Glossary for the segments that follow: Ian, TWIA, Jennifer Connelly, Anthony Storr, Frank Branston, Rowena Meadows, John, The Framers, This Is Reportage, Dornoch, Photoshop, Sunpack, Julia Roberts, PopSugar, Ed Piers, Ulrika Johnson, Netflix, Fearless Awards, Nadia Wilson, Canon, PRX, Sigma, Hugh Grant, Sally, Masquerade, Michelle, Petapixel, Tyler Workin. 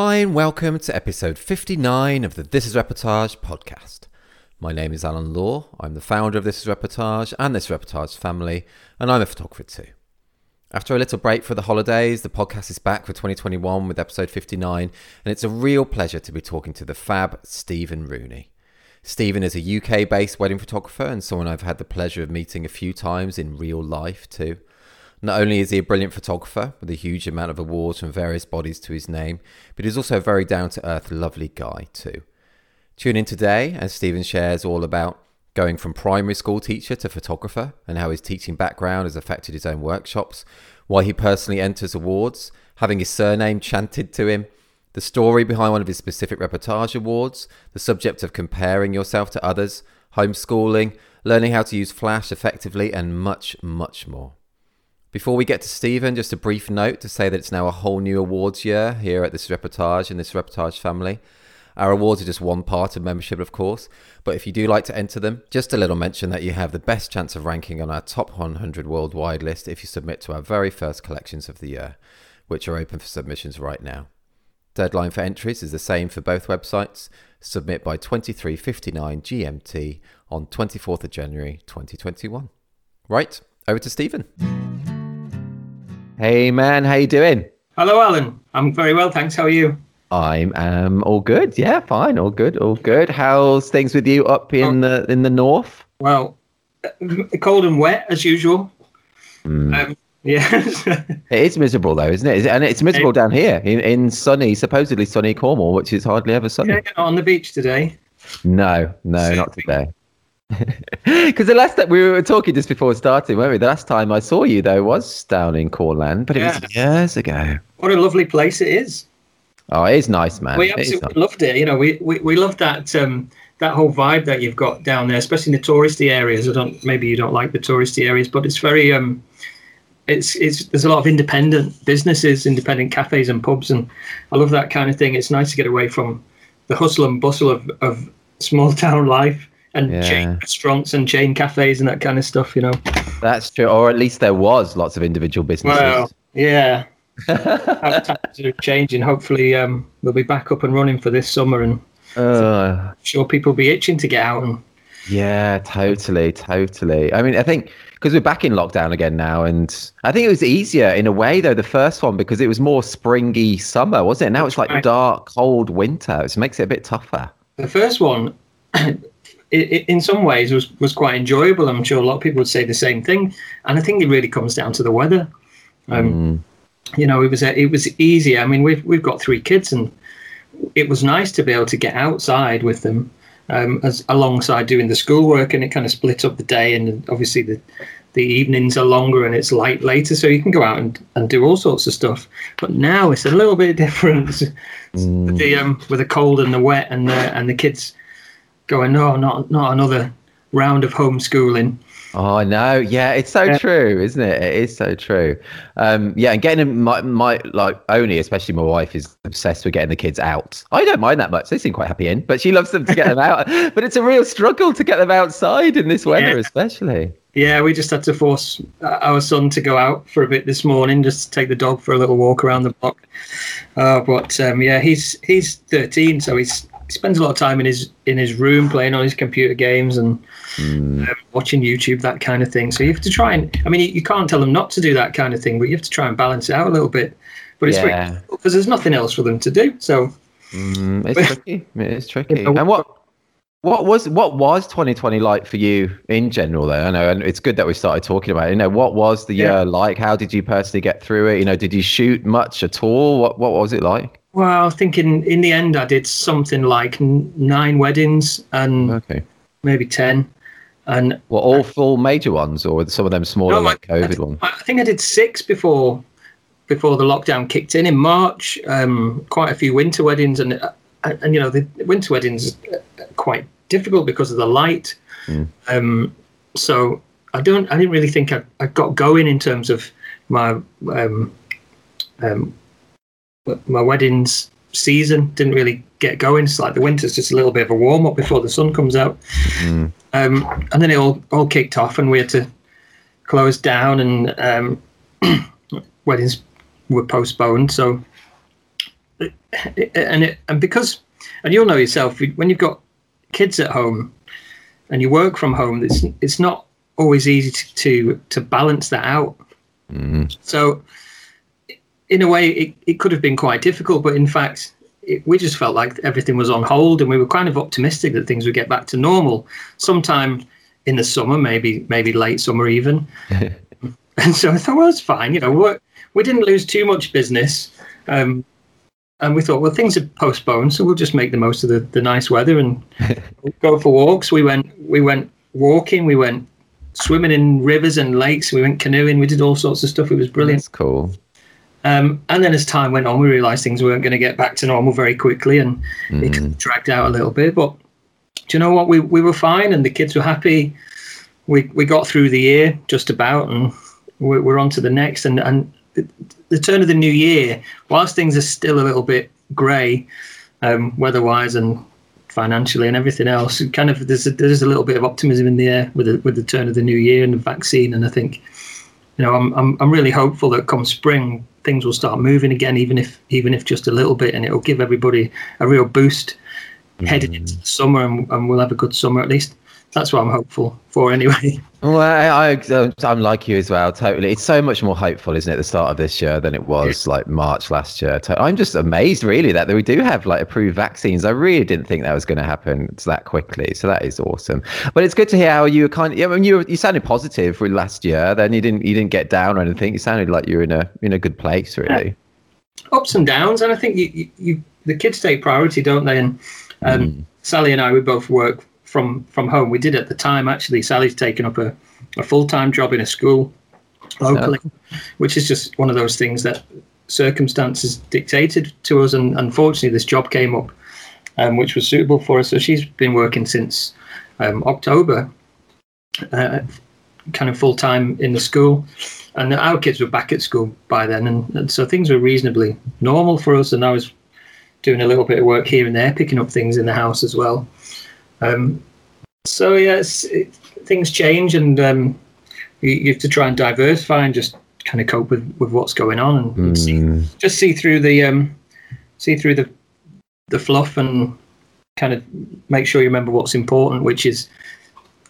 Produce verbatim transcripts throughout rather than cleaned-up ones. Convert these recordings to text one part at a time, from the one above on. Hi and welcome to episode fifty-nine of the This Is Reportage podcast. My name is Alan Law, I'm the founder of This Is Reportage and This Reportage family, and I'm a photographer too. After a little break for the holidays, the podcast is back for twenty twenty-one with episode fifty-nine, and it's a real pleasure to be talking to the fab Stephen Rooney. Stephen is a U K-based wedding photographer and someone I've had the pleasure of meeting a few times in real life too. Not only is he a brilliant photographer with a huge amount of awards from various bodies to his name, but he's also a very down-to-earth, lovely guy too. Tune in today as Stephen shares all about going from primary school teacher to photographer and how his teaching background has affected his own workshops, why he personally enters awards, having his surname chanted to him, the story behind one of his specific reportage awards, the subject of comparing yourself to others, homeschooling, learning how to use flash effectively, and much, much more. Before we get to Stephen, just a brief note to say that it's now a whole new awards year here at This Reportage and This Reportage family. Our awards are just one part of membership, of course, but if you do like to enter them, just a little mention that you have the best chance of ranking on our top one hundred worldwide list if you submit to our very first collections of the year, which are open for submissions right now. Deadline for entries is the same for both websites. Submit by twenty-three fifty-nine G M T on twenty-fourth of January twenty twenty-one. Right, over to Stephen. Hey man, how you doing? Hello, Alan. I'm very well, thanks. How are you? I'm um all good. Yeah, fine. All good. All good. How's things with you up in oh. the in the north? Well, cold and wet as usual. Mm. Um, yeah. It is miserable though, isn't it? And it's miserable it, down here in, in sunny, supposedly sunny Cornwall, which is hardly ever sunny. Yeah, on the beach today. No, no, so, not today. Because the last time we were talking just before starting, weren't we? The last time I saw you though was down in Cornland, but it yeah. was years ago. What a lovely place it is! Oh, it is nice, man. We absolutely it nice. loved it. You know, we we, we loved that um, that whole vibe that you've got down there, especially in the touristy areas. I don't maybe you don't like the touristy areas, but it's very um, it's it's there's a lot of independent businesses, independent cafes and pubs, and I love that kind of thing. It's nice to get away from the hustle and bustle of, of small town life. And yeah. chain restaurants and chain cafes and that kind of stuff, you know. That's true. Or at least there was lots of individual businesses. Well, yeah. Times are changing. Hopefully um, they'll be back up and running for this summer. And uh, I'm sure people will be itching to get out. And yeah, totally, totally. I mean, I think because we're back in lockdown again now. And I think it was easier in a way, though, the first one, because it was more springy summer, wasn't it? Now That's it's like right. dark, cold winter. It makes it a bit tougher. The first one... It, it, in some ways, was was quite enjoyable. I'm sure a lot of people would say the same thing, and I think it really comes down to the weather. Um, mm. You know, it was a, it was easy. I mean, we've we've got three kids, and it was nice to be able to get outside with them, um, as alongside doing the schoolwork, and it kind of split up the day. And obviously, the the evenings are longer, and it's light later, so you can go out and, and do all sorts of stuff. But now it's a little bit different mm. with the um, with the cold and the wet and the and the kids. Going, no, not not another round of homeschooling. Oh no, yeah, it's so yeah. true, isn't it? It is so true. Um, yeah, and getting my my like only, especially my wife is obsessed with getting the kids out. I don't mind that much; they seem quite happy in, but she loves them to get them out. But it's a real struggle to get them outside in this weather, yeah. especially. Yeah, we just had to force our son to go out for a bit this morning, just to take the dog for a little walk around the block. Uh, but um, yeah, he's he's thirteen, so he's. He spends a lot of time in his in his room playing on his computer games and mm. um, watching YouTube, that kind of thing. So you have to try and, I mean, you, you can't tell them not to do that kind of thing, but you have to try and balance it out a little bit. But it's yeah. tricky because there's nothing else for them to do. So mm, it's tricky. It's tricky. And what what was what was twenty twenty like for you in general, though? I know, and it's good that we started talking about it. You know, what was the yeah. year like? How did you personally get through it? You know, did you shoot much at all? What what was it like? Well, I think in, in the end I did something like n- nine weddings and okay. maybe ten. And were all full major ones, or were some of them smaller no, like COVID I did, ones? I think I did six before before the lockdown kicked in in March. Um, quite a few winter weddings, and and you know the winter weddings are quite difficult because of the light. Mm. Um, so I don't I didn't really think I, I got going in terms of my. Um, um, My weddings season didn't really get going. It's like the winter's just a little bit of a warm up before the sun comes out. Mm. Um, and then it all, all kicked off, and we had to close down, and um, weddings were postponed. So it, it, and it, and because, and you'll know yourself, when you've got kids at home and you work from home, it's it's not always easy to to, to balance that out. Mm. So, in a way, it, it could have been quite difficult, but in fact, it, we just felt like everything was on hold, and we were kind of optimistic that things would get back to normal sometime in the summer, maybe maybe late summer even. And so I thought, well, it's fine, you know, we're, we didn't lose too much business. Um, and we thought, well, things are postponed, so we'll just make the most of the, the nice weather and go for walks. We went we went walking, we went swimming in rivers and lakes, we went canoeing, we did all sorts of stuff. It was brilliant. That's cool. Um, and then as time went on, we realised things weren't going to get back to normal very quickly, and mm. it dragged out a little bit. But do you know what? We we were fine, and the kids were happy. We we got through the year just about, and we're, we're on to the next. And, and the turn of the new year, whilst things are still a little bit grey, um, weather-wise and financially and everything else, kind of there's a, there's a little bit of optimism in the air with the, with the turn of the new year and the vaccine. And I think, you know, I'm I'm I'm really hopeful that come spring, things will start moving again, even if even if just a little bit, and it'll give everybody a real boost heading into the summer, and, and we'll have a good summer. At least that's what I'm hopeful for anyway. Well, I, I, I'm like you as well, totally. It's so much more hopeful, isn't it, at the start of this year than it was like March last year. I'm just amazed really that we do have like approved vaccines. I really didn't think that was going to happen that quickly, so that is awesome. But it's good to hear how you were kind of, yeah, I mean, you, you sounded positive for last year, then you didn't you didn't get down or anything. You sounded like you were in a in a good place really. Yeah. Ups and downs, and I think you, you, you the kids take priority, don't they? And Um, mm. Sally and I, we both work from, from home. We did at the time, actually. Sally's taken up a, a full-time job in a school locally, no. which is just one of those things that circumstances dictated to us. And unfortunately, this job came up, um, which was suitable for us. So she's been working since um, October, uh, kind of full-time in the school. And our kids were back at school by then. And, and so things were reasonably normal for us. And I was doing a little bit of work here and there, picking up things in the house as well. Um, so, yes, yeah, it, things change, and um, you, you have to try and diversify and just kind of cope with, with what's going on, and mm. see, just see through the um, see through the the fluff, and kind of make sure you remember what's important, which is,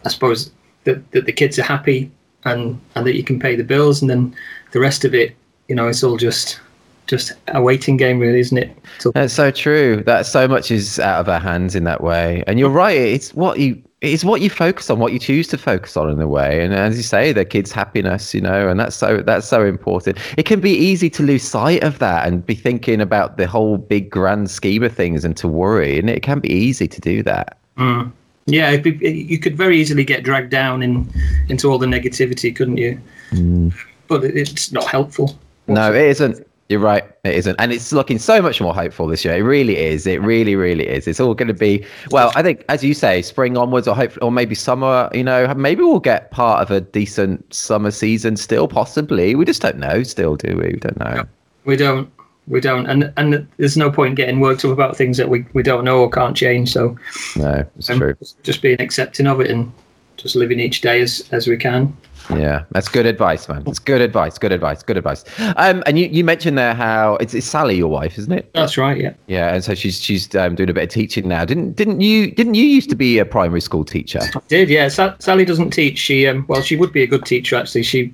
I suppose, that, that the kids are happy and, and that you can pay the bills, and then the rest of it, you know, it's all just... just a waiting game really, isn't it? So- that's so true, that so much is out of our hands in that way, and you're right, it's what you it's what you focus on, what you choose to focus on in a way, and as you say, the kids' happiness, you know, and that's so that's so important. It can be easy to lose sight of that and be thinking about the whole big grand scheme of things and to worry, and it can be easy to do that. Mm. Yeah, it'd be, you could very easily get dragged down in into all the negativity, couldn't you? Mm. But it's not helpful. No, it isn't. You're right, it isn't. And it's looking so much more hopeful this year. It really is. It really, really is. It's all going to be, well, I think, as you say, spring onwards, or hopefully, or maybe summer, you know, maybe we'll get part of a decent summer season still, possibly. We just don't know still, do we? We don't know. No, we don't. We don't. And and there's no point getting worked up about things that we, we don't know or can't change. So no, it's um, true. Just being accepting of it and just living each day as, as we can. Yeah, that's good advice, man. That's good advice. Good advice. Good advice. Um, and you, you mentioned there how it's, it's Sally, your wife, isn't it? That's right. Yeah. Yeah, and so she's she's um, doing a bit of teaching now. Didn't didn't you didn't you used to be a primary school teacher? I did, yeah. Sa- Sally doesn't teach. She um, well, she would be a good teacher actually. She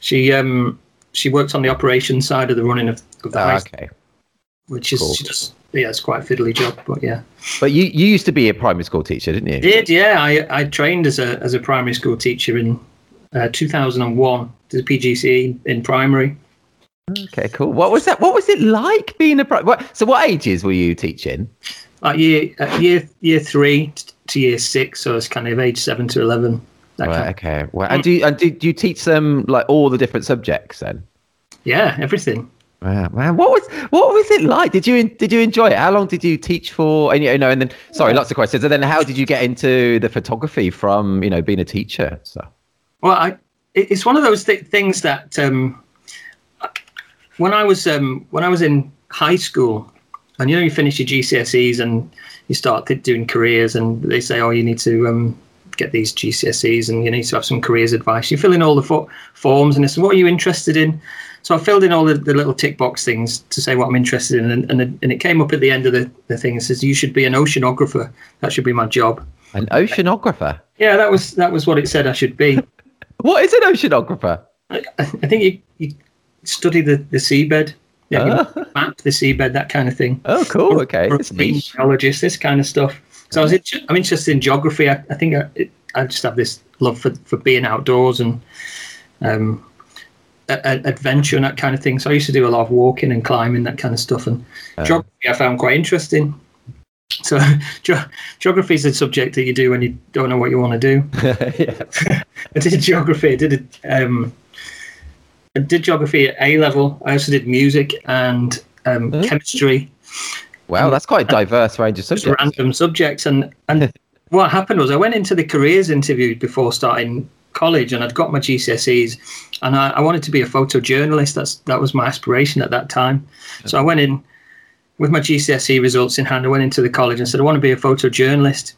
she um she worked on the operations side of the running of, of the high school. Oh, okay. Which is cool. She just yeah, it's quite a fiddly job, but yeah. But you, you used to be a primary school teacher, didn't you? I did, yeah. I I trained as a as a primary school teacher in. Uh, two thousand one, did the P G C E in primary. Okay, cool. What was that? What was it like being a primary? So, what ages were you teaching? Like uh, year uh, year year three to year six, so it's kind of age seven to eleven. That right, kind of. Okay. Well, and do you, and do, do you teach them like all the different subjects then? Yeah, everything. Wow, man, what was what was it like? Did you did you enjoy it? How long did you teach for? And you know, and then sorry, lots of questions. And then, how did you get into the photography from you know being a teacher? So. Well, I, it's one of those th- things that um, when I was um, when I was in high school, and you know, you finish your G C S Es and you start th- doing careers, and they say, "Oh, you need to um, get these G C S Es and you need to have some careers advice. You fill in all the fo- forms and it's, what are you interested in? So I filled in all the, the little tick box things to say what I'm interested in. And, and, and it came up at the end of the, the thing. It says, you should be an oceanographer. That should be my job. An oceanographer? Yeah, that was that was what it said I should be. What is an oceanographer? I, I think you, you study the, the seabed. Yeah, oh. Map the seabed, that kind of thing. Oh, cool. Or, okay. Or geologist, this kind of stuff. So I was inter- I'm interested in geography. I, I think I, it, I just have this love for, for being outdoors and um, a, a, adventure and that kind of thing. So I used to do a lot of walking and climbing, that kind of stuff. And oh. geography I found quite interesting. So ge- geography is a subject that you do when you don't know what you want to do. I did geography. I did a... Um, I did geography at A-level. I also did music and um, mm. chemistry. Wow, that's quite a diverse range of subjects. Just random subjects. And, and what happened was I went into the careers interview before starting college and I'd got my G C S Es and I, I wanted to be a photojournalist. That's, that was my aspiration at that time. Mm. So I went in with my G C S E results in hand. I went into the college and said, I want to be a photojournalist.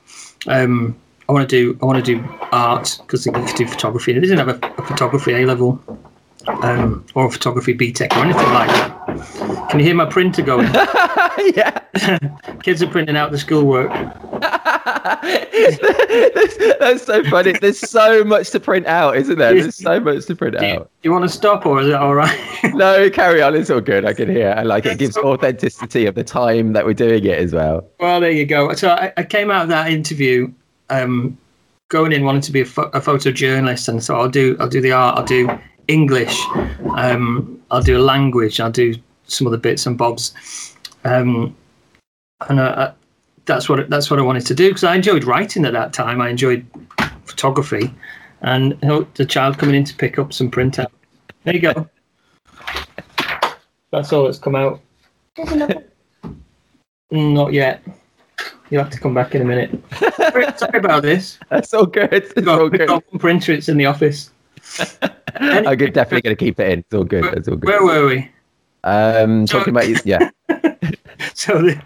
Um, I want to do I want to do art because they could do photography. They didn't have a, a photography A-level. Um, or photography B-Tech or anything like that. Can you hear my printer going? Yeah. Kids are printing out the schoolwork. That's so funny. There's so much to print out, isn't there? There's so much to print do you, out. Do you want to stop or is it all right? No, carry on. It's all good. I can hear. I like it. It gives authenticity of the time that we're doing it as well. Well, there you go. So I, I came out of that interview um, going in wanting to be a, fo- a photojournalist, and so I'll do. I'll do the art. I'll do English, um, I'll do a language, I'll do some other bits and bobs, um, and I, I, that's what that's what I wanted to do because I enjoyed writing at that time. I enjoyed photography, and you know, the child coming in to pick up some printout. There you go. That's all that's come out. Not yet. You'll have to come back in a minute. Sorry, sorry about this. That's all good. It's we've got, all good. We've got one printer. It's in the office. Anyway, I'm definitely going to keep it in. It's all good. It's all good. Where were we? Um, so, talking about you, yeah. so the,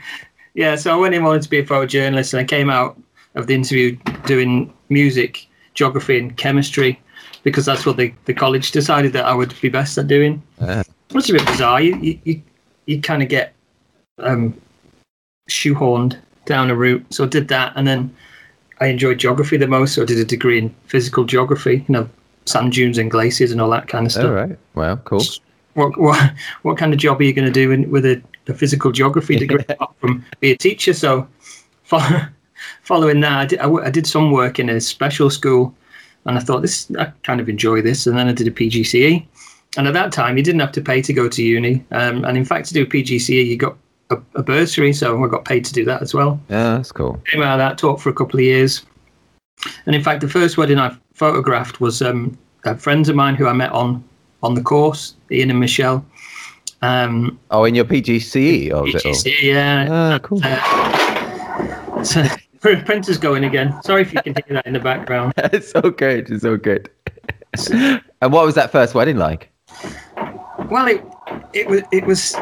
yeah, so I went in wanted to be a photojournalist, and I came out of the interview doing music, geography, and chemistry because that's what the, the college decided that I would be best at doing. Uh. It's a bit bizarre. You you you, you kind of get um, shoehorned down a route. So I did that, and then I enjoyed geography the most. So I did a degree in physical geography. You know. Sand dunes and glaciers and all that kind of stuff. All right. Wow. Cool. What what what kind of job are you going to do in, with a, a physical geography degree apart from be a teacher? So, follow, following that, I did, I, I did some work in a special school, and I thought this I kind of enjoy this. And then I did a P G C E, and at that time you didn't have to pay to go to uni. Um, and in fact, to do a P G C E, you got a, a bursary, so I got paid to do that as well. Yeah, that's cool. Came out of that, taught for a couple of years. And in fact, the first wedding I photographed was um, friends of mine who I met on on the course, Ian and Michelle. Um, oh, in your P G C E? Or P G C E, yeah. Ah, cool. Uh, so, printer's going again. Sorry if you can hear that in the background. It's all good. It's all good. And what was that first wedding like? Well, it it was it was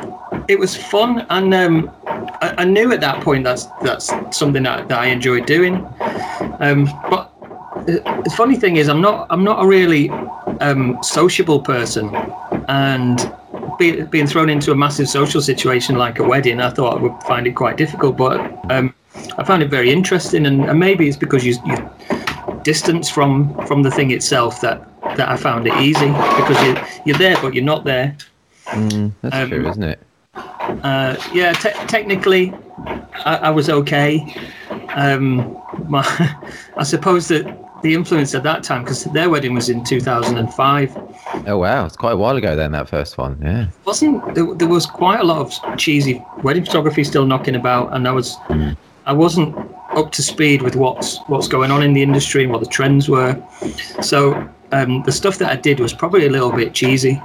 it was fun, and um, I, I knew at that point that's that's something that, that I enjoyed doing. Um, but the funny thing is, I'm not I'm not a really um, sociable person, and be, being thrown into a massive social situation like a wedding, I thought I would find it quite difficult. But um, I found it very interesting, and, and maybe it's because you, you distance from from the thing itself that. that I found it easy because you, you're there but you're not there. Mm, that's um, true, isn't it? Uh, yeah, te- technically I, I was okay. Um, my, I suppose that the influence at that time, because their wedding was in two thousand five. Oh wow, it's quite a while ago then, that first one. Yeah. Wasn't there, there was quite a lot of cheesy wedding photography still knocking about, and I was mm. I wasn't up to speed with what's what's going on in the industry and what the trends were. So Um, the stuff that I did was probably a little bit cheesy,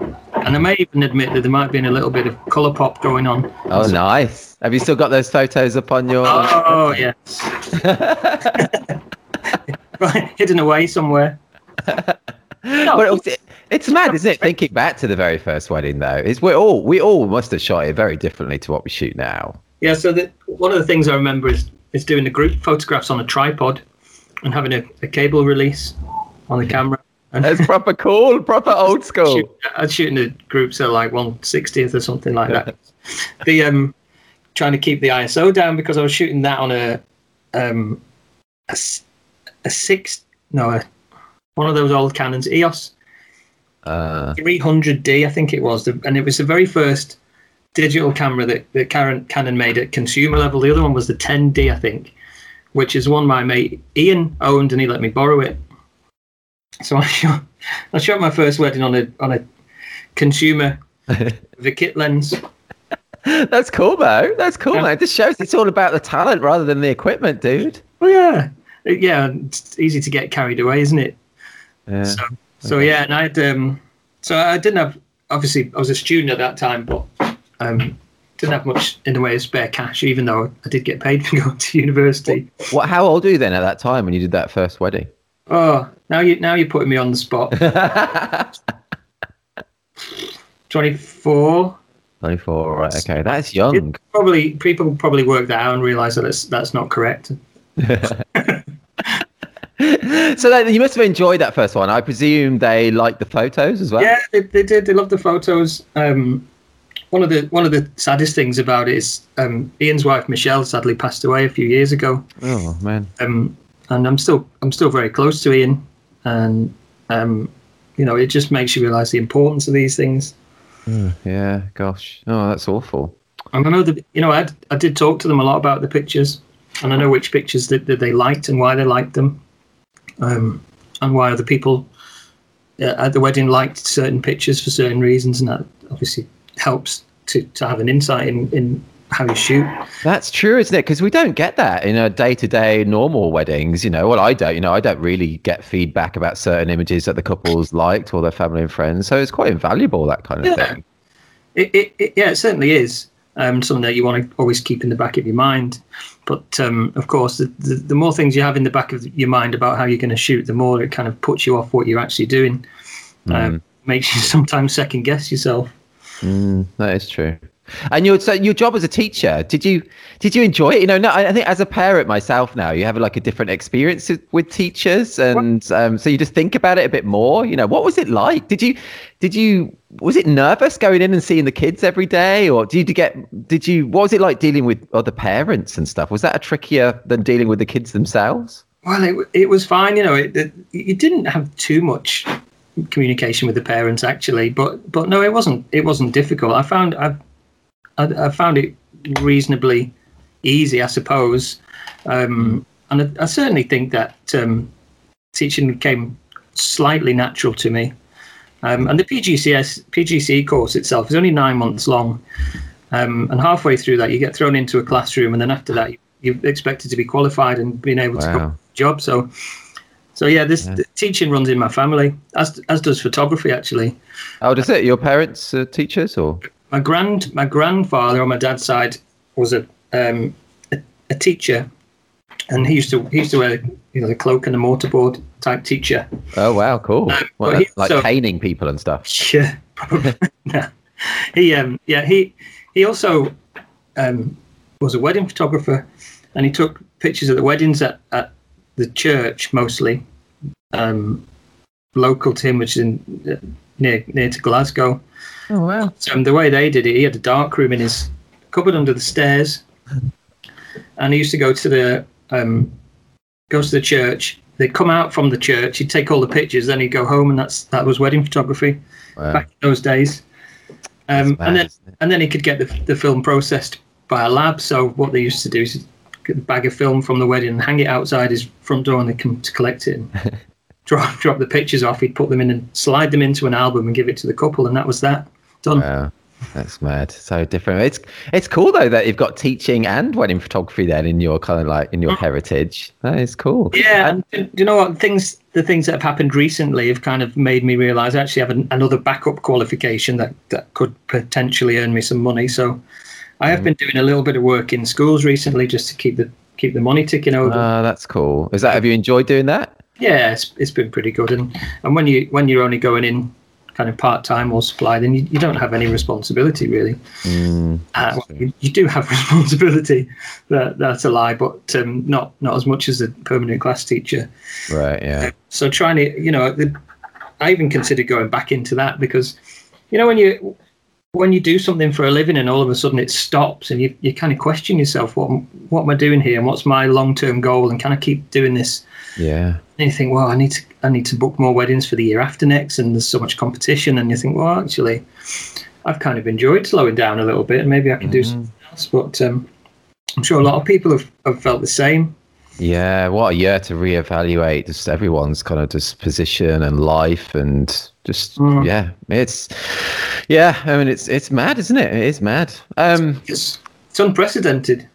and I may even admit that there might have been a little bit of colour pop going on. Oh, so, nice. Have you still got those photos up on your... Oh, yes. Hidden away somewhere. No, but it's, it's mad, isn't it? Thinking back to the very first wedding, though, is we all we all must have shot it very differently to what we shoot now. Yeah, so the, one of the things I remember is, is doing the group photographs on a tripod. and having a, a cable release on the camera. And it's proper cool, proper old school. Shoot, I'd shoot in the groups at like one sixtieth or something like that. The um, trying to keep the I S O down because I was shooting that on a um a, a six no a, one of those old Canons, E O S uh, three hundred D I think it was, the, and it was the very first digital camera that the current Canon made at consumer level. The other one was the ten D I think, which is one my mate Ian owned, and he let me borrow it. So I shot, I shot my first wedding on a on a consumer Vakit lens. That's cool, though. That's cool, yeah. Man. This shows it's all about the talent rather than the equipment, dude. Well, yeah, yeah. It's easy to get carried away, isn't it? Yeah. So, so okay. yeah, and I had um, so I didn't have, obviously I was a student at that time, but um, didn't have much in the way of spare cash, even though I did get paid for going to university. What? Well, how old were you then at that time when you did that first wedding? Oh, now you now you're putting me on the spot. Twenty-four. Twenty-four. Right. Okay, that's young. It's probably people probably work that out and realise that it's, that's not correct. So that, you must have enjoyed that first one. I presume they liked the photos as well. Yeah, they, they did. They loved the photos. Um, one of the one of the saddest things about it is um, Ian's wife Michelle sadly passed away a few years ago. Oh man. Um, And I'm still, I'm still very close to Ian, and um, you know, it just makes you realise the importance of these things. Mm, yeah, gosh, oh, that's awful. And I know that, you know, I had, I did talk to them a lot about the pictures, and I know which pictures that, that they liked and why they liked them, um, and why other people uh, at the wedding liked certain pictures for certain reasons, and that obviously helps to, to have an insight in. in how you shoot. That's true, isn't it? Because we don't get that in a day-to-day normal weddings, you know. Well, I don't, you know, I don't really get feedback about certain images that the couples liked or their family and friends, so it's quite invaluable, that kind of yeah. thing. It, it, it, yeah, it certainly is um, something that you want to always keep in the back of your mind. But um, of course, the, the, the more things you have in the back of your mind about how you're going to shoot, the more it kind of puts you off what you're actually doing. Um, mm. Makes you sometimes second-guess yourself. Mm, that is true. And your so your job as a teacher, did you did you enjoy it? You know, no, I think as a parent myself now, you have like a different experience with teachers, and um, so you just think about it a bit more. You know, what was it like? Did you did you was it nervous going in and seeing the kids every day, or did you get did you what was it like dealing with other parents and stuff? Was that a trickier than dealing with the kids themselves? Well, it it was fine. You know, it, it, you didn't have too much communication with the parents actually, but but no, it wasn't it wasn't difficult. I found I've I, I found it reasonably easy, I suppose, um, and I, I certainly think that um, teaching came slightly natural to me. Um, and the P G C S P G C E course itself is only nine months long, um, and halfway through that you get thrown into a classroom, and then after that you, you're expected to be qualified and being able wow. to go to a job. So, so yeah, this yeah. teaching runs in my family, as as does photography actually. Oh, does it? Your parents are teachers, or? My grand, my grandfather on my dad's side was a, um, a a teacher, and he used to he used to wear, you know, the cloak and the mortarboard type teacher. Oh wow, cool! Um, well, he, like so, painting people and stuff. Yeah, probably. nah. He um yeah he he also um was a wedding photographer, and he took pictures of the weddings at, at the church mostly, um, local to him, which is in, uh, near near to Glasgow. Oh wow! So um, the way they did it, he had a dark room in his cupboard under the stairs, and he used to go to the um, go to the church. They'd come out from the church. He'd take all the pictures, then he'd go home, and that's that was wedding photography wow. back in those days. Um, bad, and then and then he could get the the film processed by a lab. So what they used to do is get a bag of film from the wedding and hang it outside his front door, and they come to collect it. And, Drop, drop the pictures off. He'd put them in and slide them into an album and give it to the couple, and that was that. Done. Wow, that's mad. So different. It's it's cool though that you've got teaching and wedding photography then in your kind of like in your mm. heritage. That is cool. Yeah, and, and do you know what things? The things that have happened recently have kind of made me realise I actually have an, another backup qualification that that could potentially earn me some money. So I have mm. been doing a little bit of work in schools recently just to keep the keep the money ticking over. Ah, uh, that's cool. Is that have you enjoyed doing that? Yeah, it's, it's been pretty good, and and when you when you're only going in kind of part-time or supply, then you, you don't have any responsibility, really. Mm, uh, well, you, you do have responsibility, that, that's a lie, but um, not not as much as a permanent class teacher. Right, yeah. Uh, so trying to, you know, I even considered going back into that because, you know, when you when you do something for a living and all of a sudden it stops and you, you kind of question yourself, what, what am I doing here and what's my long-term goal and can I keep doing this? Yeah. And you think, well, I need to I need to book more weddings for the year after next, and there's so much competition. And you think, well, actually, I've kind of enjoyed slowing down a little bit, and maybe I can mm-hmm. do something else. But um, I'm sure a lot of people have, have felt the same. Yeah, what a year to reevaluate just everyone's kind of just position and life, and just mm. yeah, it's yeah. I mean, it's it's mad, isn't it? It is mad. Um, it's, it's unprecedented.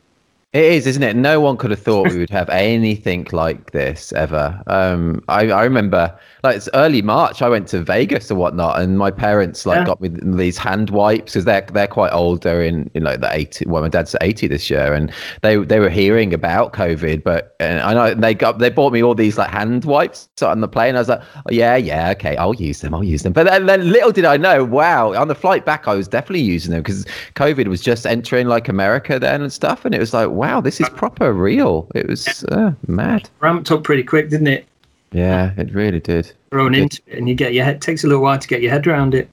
It is, isn't it? No one could have thought we would have anything like this ever. Um, I, I remember, like, it's early March. I went to Vegas and whatnot, and my parents like yeah. got me these hand wipes because they're they're quite old. They're in, in like the eighty. Well, my dad's eighty this year, and they they were hearing about COVID, but and I know they got they bought me all these like hand wipes on the plane. I was like, oh, yeah, yeah, okay, I'll use them, I'll use them. But then, then little did I know, wow! On the flight back, I was definitely using them because COVID was just entering like America then and stuff, and it was like, wow, this is proper real. It was uh, mad. Ramped up pretty quick, didn't it? Yeah, it really did. Thrown into it, and you get your head. It takes a little while to get your head around it.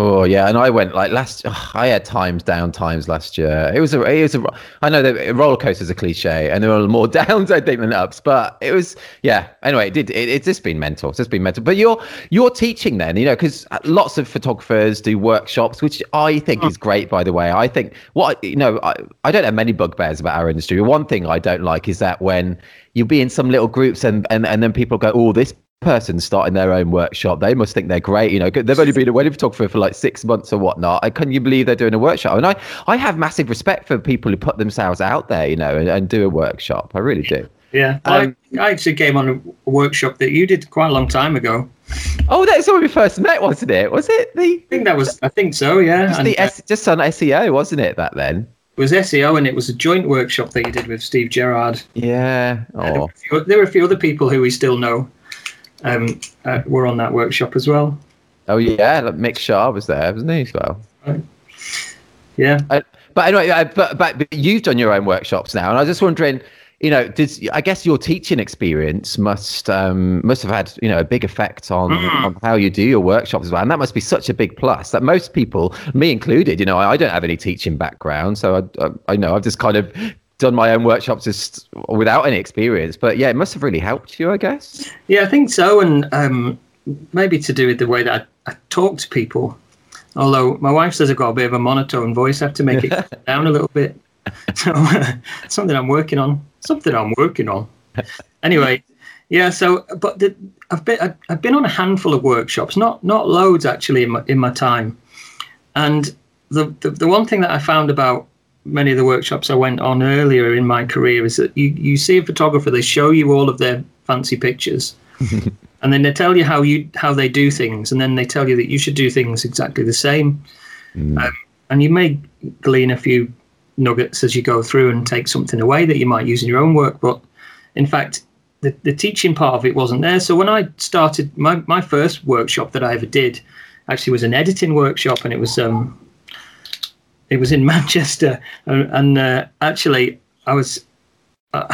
Oh yeah, and I went like last. Oh, I had times down, times last year. It was a. It was a. I know that roller coasters are cliche, and there are more downs I think than ups. But it was yeah. Anyway, it did. It, it's just been mental. It's just been mental. But you're you're teaching then, you know, because lots of photographers do workshops, which I think is great. By the way, I think what you know, I I don't have many bugbears about our industry. One thing I don't like is that when you'll be in some little groups and and and then people go, oh, this person starting their own workshop, they must think they're great, you know, they've only been a wedding photographer for like six months or whatnot, and can you believe they're doing a workshop? And I I have massive respect for people who put themselves out there, you know, and, and do a workshop. I really do. Yeah, um, I, I actually came on a workshop that you did quite a long time ago. Oh, that's when we first met, wasn't it? Was it the I think that was I think so yeah just, and, the, uh, just on S E O, wasn't it? That then it was S E O, and it was a joint workshop that you did with Steve Gerrard. Yeah. Oh. There, were a few, there were a few other people who we still know um uh, were on that workshop as well. Oh yeah, like Mick Shaw was there, wasn't he, as well? Right. Yeah. Uh, but anyway, uh, but, but but you've done your own workshops now, and I was just wondering, you know, did I guess your teaching experience must um must have had, you know, a big effect on, mm. on how you do your workshops as well, and that must be such a big plus that most people, me included, you know, I, I don't have any teaching background, so I, I I know I've just kind of done my own workshops just without any experience, but yeah, it must have really helped you, I guess. Yeah, I think so, and um, maybe to do with the way that I, I talk to people. Although my wife says I've got a bit of a monotone voice, I have to make it down a little bit. So uh, something I'm working on. Something I'm working on. Anyway, yeah. So, but the, I've been I've, I've been on a handful of workshops, not not loads actually in my in my time. And the the, the one thing that I found about many of the workshops I went on earlier in my career is that you, you see a photographer, they show you all of their fancy pictures and then they tell you how you how they do things, and then they tell you that you should do things exactly the same. Mm. Um, and you may glean a few nuggets as you go through and take something away that you might use in your own work, but in fact the, the teaching part of it wasn't there. So when I started, my, my first workshop that I ever did actually was an editing workshop, and it was um It was in Manchester, and, and uh, actually, I was uh,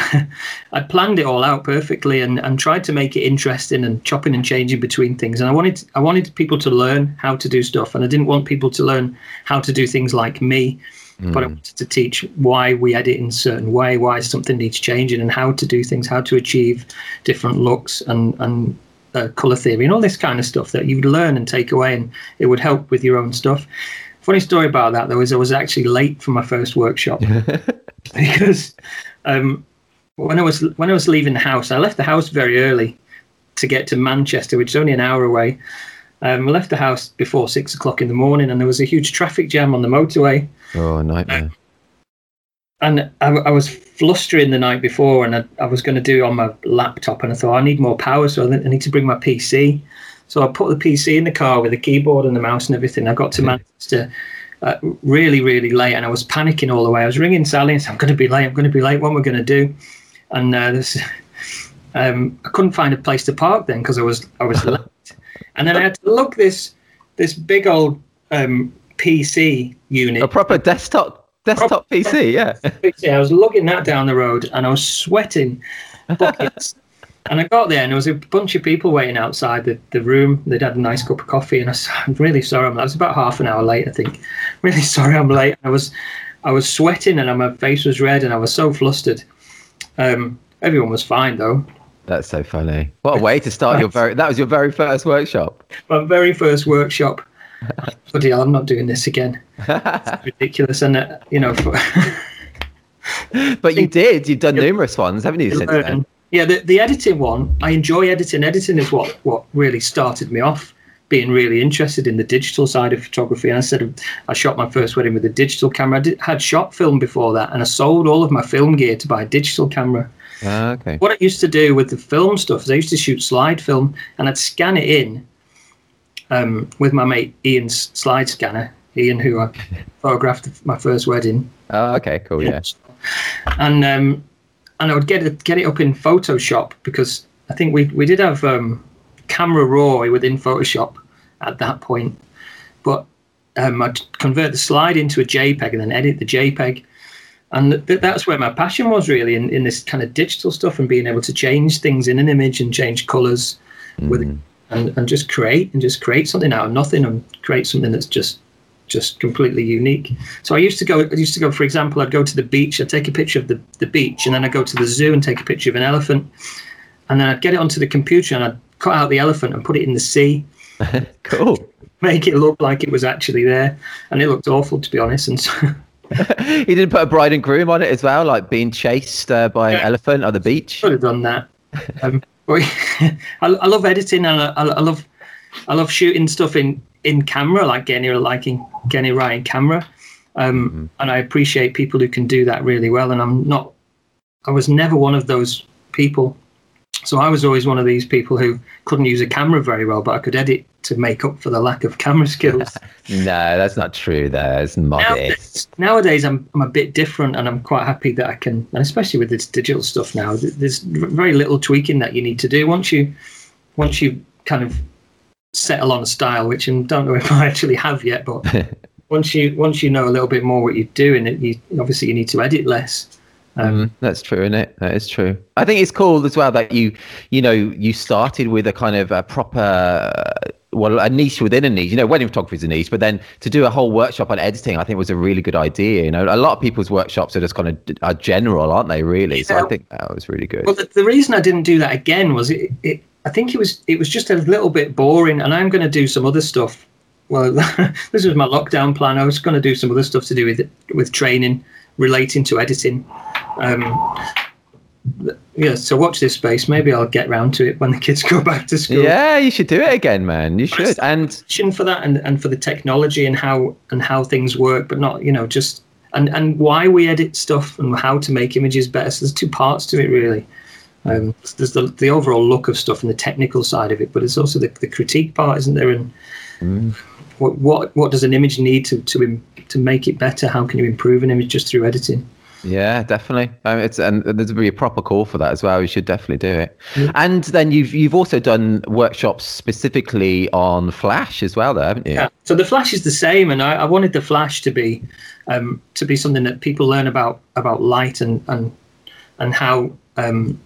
I planned it all out perfectly, and, and tried to make it interesting, and chopping and changing between things. And I wanted I wanted people to learn how to do stuff, and I didn't want people to learn how to do things like me, mm. but I wanted to teach why we edit in a certain way, why something needs changing, and how to do things, how to achieve different looks, and and. Uh, colour theory, and all this kind of stuff that you'd learn and take away, and it would help with your own stuff. Funny story about that though is I was actually late for my first workshop because um, when I was when I was leaving the house, I left the house very early to get to Manchester, which is only an hour away. Um, I left the house before six o'clock in the morning, and there was a huge traffic jam on the motorway. Oh, a nightmare. Uh, And I, I was flustering the night before, and I, I was going to do it on my laptop, and I thought, I need more power, so I, I need to bring my P C. So I put the P C in the car with the keyboard and the mouse and everything. I got to Manchester uh, really, really late, and I was panicking all the way. I was ringing Sally and said, I'm going to be late, I'm going to be late, what am I going to do? And uh, this, um, I couldn't find a place to park then because I was I was late. And then I had to lug this this big old um, P C unit. A proper desktop desktop proper P C, desktop, yeah. I was lugging that down the road and I was sweating buckets. And I got there and there was a bunch of people waiting outside the, the room. They'd had a nice cup of coffee and I was, I'm really sorry. I was about half an hour late, I think. Really sorry I'm late. I was I was sweating and my face was red and I was so flustered. Um, everyone was fine, though. That's so funny. What a way to start your very... That was your very first workshop. My very first workshop. Bloody hell, I'm not doing this again. It's ridiculous. And, uh, you know... For but you did. You've done numerous ones, haven't you, since then? Yeah, the, the editing one, I enjoy editing. Editing is what, what really started me off, being really interested in the digital side of photography. And I said, I shot my first wedding with a digital camera. I did, had shot film before that, and I sold all of my film gear to buy a digital camera. Uh, okay. What I used to do with the film stuff is I used to shoot slide film, and I'd scan it in um, with my mate Ian's slide scanner, Ian, who I photographed my first wedding. Oh, okay, cool, yeah. And... Um, And I would get it, get it up in Photoshop because I think we we did have um, Camera Raw within Photoshop at that point. But um, I'd convert the slide into a JPEG and then edit the JPEG. And th- that's where my passion was really in, in this kind of digital stuff and being able to change things in an image and change colours mm. with it and, and just create and just create something out of nothing and create something that's just just completely unique. So I used to go, I used to go, for example, I'd go to the beach, I'd take a picture of the, the beach, and then I'd go to the zoo and take a picture of an elephant. And then I'd get it onto the computer and I'd cut out the elephant and put it in the sea. Cool. Make it look like it was actually there. And it looked awful, to be honest. And so you didn't put a bride and groom on it as well, like being chased uh, by yeah. an elephant on the beach? I could have done that. Um, but I, I love editing and I, I love I love shooting stuff in, in camera, like getting it, liking getting it right in camera. Um, mm-hmm. And I appreciate people who can do that really well. And I'm not, I was never one of those people. So I was always one of these people who couldn't use a camera very well, but I could edit to make up for the lack of camera skills. No, that's not true though. It's modest. Nowadays, nowadays I'm, I'm a bit different and I'm quite happy that I can, and especially with this digital stuff now, there's very little tweaking that you need to do. Once you, once you kind of, settle on a style, which I don't know if I actually have yet, but once you once you know a little bit more what you're doing, it you obviously you need to edit less. Um, mm, that's true, isn't it? That is true. I think it's cool as well that you you know you started with a kind of a proper well a niche within a niche. You know, wedding photography is a niche, but then to do a whole workshop on editing, I think was a really good idea. You know, a lot of people's workshops are just kind of are general, aren't they? Really, yeah. So I think that was really good. Well, the, the reason I didn't do that again was it. it I think it was it was just a little bit boring, and I'm going to do some other stuff. Well, this was my lockdown plan. I was going to do some other stuff to do with with training relating to editing. Um, yeah, so watch this space. Maybe I'll get round to it when the kids go back to school. Yeah, you should do it again, man. You should. And for that, and, and for the technology and how and how things work, but not you know just and and why we edit stuff and how to make images better. So there's two parts to it, really. Um, there's the the overall look of stuff and the technical side of it, but it's also the, the critique part, isn't there? And mm. what, what what does an image need to to to make it better? How can you improve an image just through editing? Yeah, definitely. Um, it's and there's be a proper call for that as well. You should definitely do it. Yeah. And then you've you've also done workshops specifically on Flash as well, though, haven't you? Yeah. So the Flash is the same, and I, I wanted the Flash to be um, to be something that people learn about about light and and and how. Um,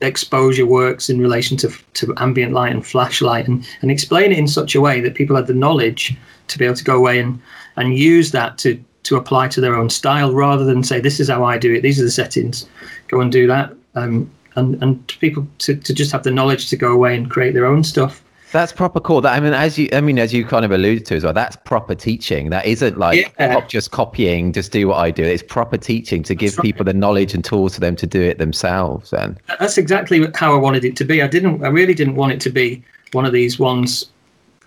exposure works in relation to to ambient light and flashlight and, and explain it in such a way that people had the knowledge to be able to go away and, and use that to, to apply to their own style rather than say, this is how I do it. These are the settings. Go and do that. Um, and, and people to, to just have the knowledge to go away and create their own stuff. That's proper cool. That I mean, as you, I mean, as you kind of alluded to as well, that's proper teaching. That isn't like yeah. just copying, just do what I do. It's proper teaching to give right. people the knowledge and tools for them to do it themselves. And that's exactly how I wanted it to be. I didn't, I really didn't want it to be one of these ones.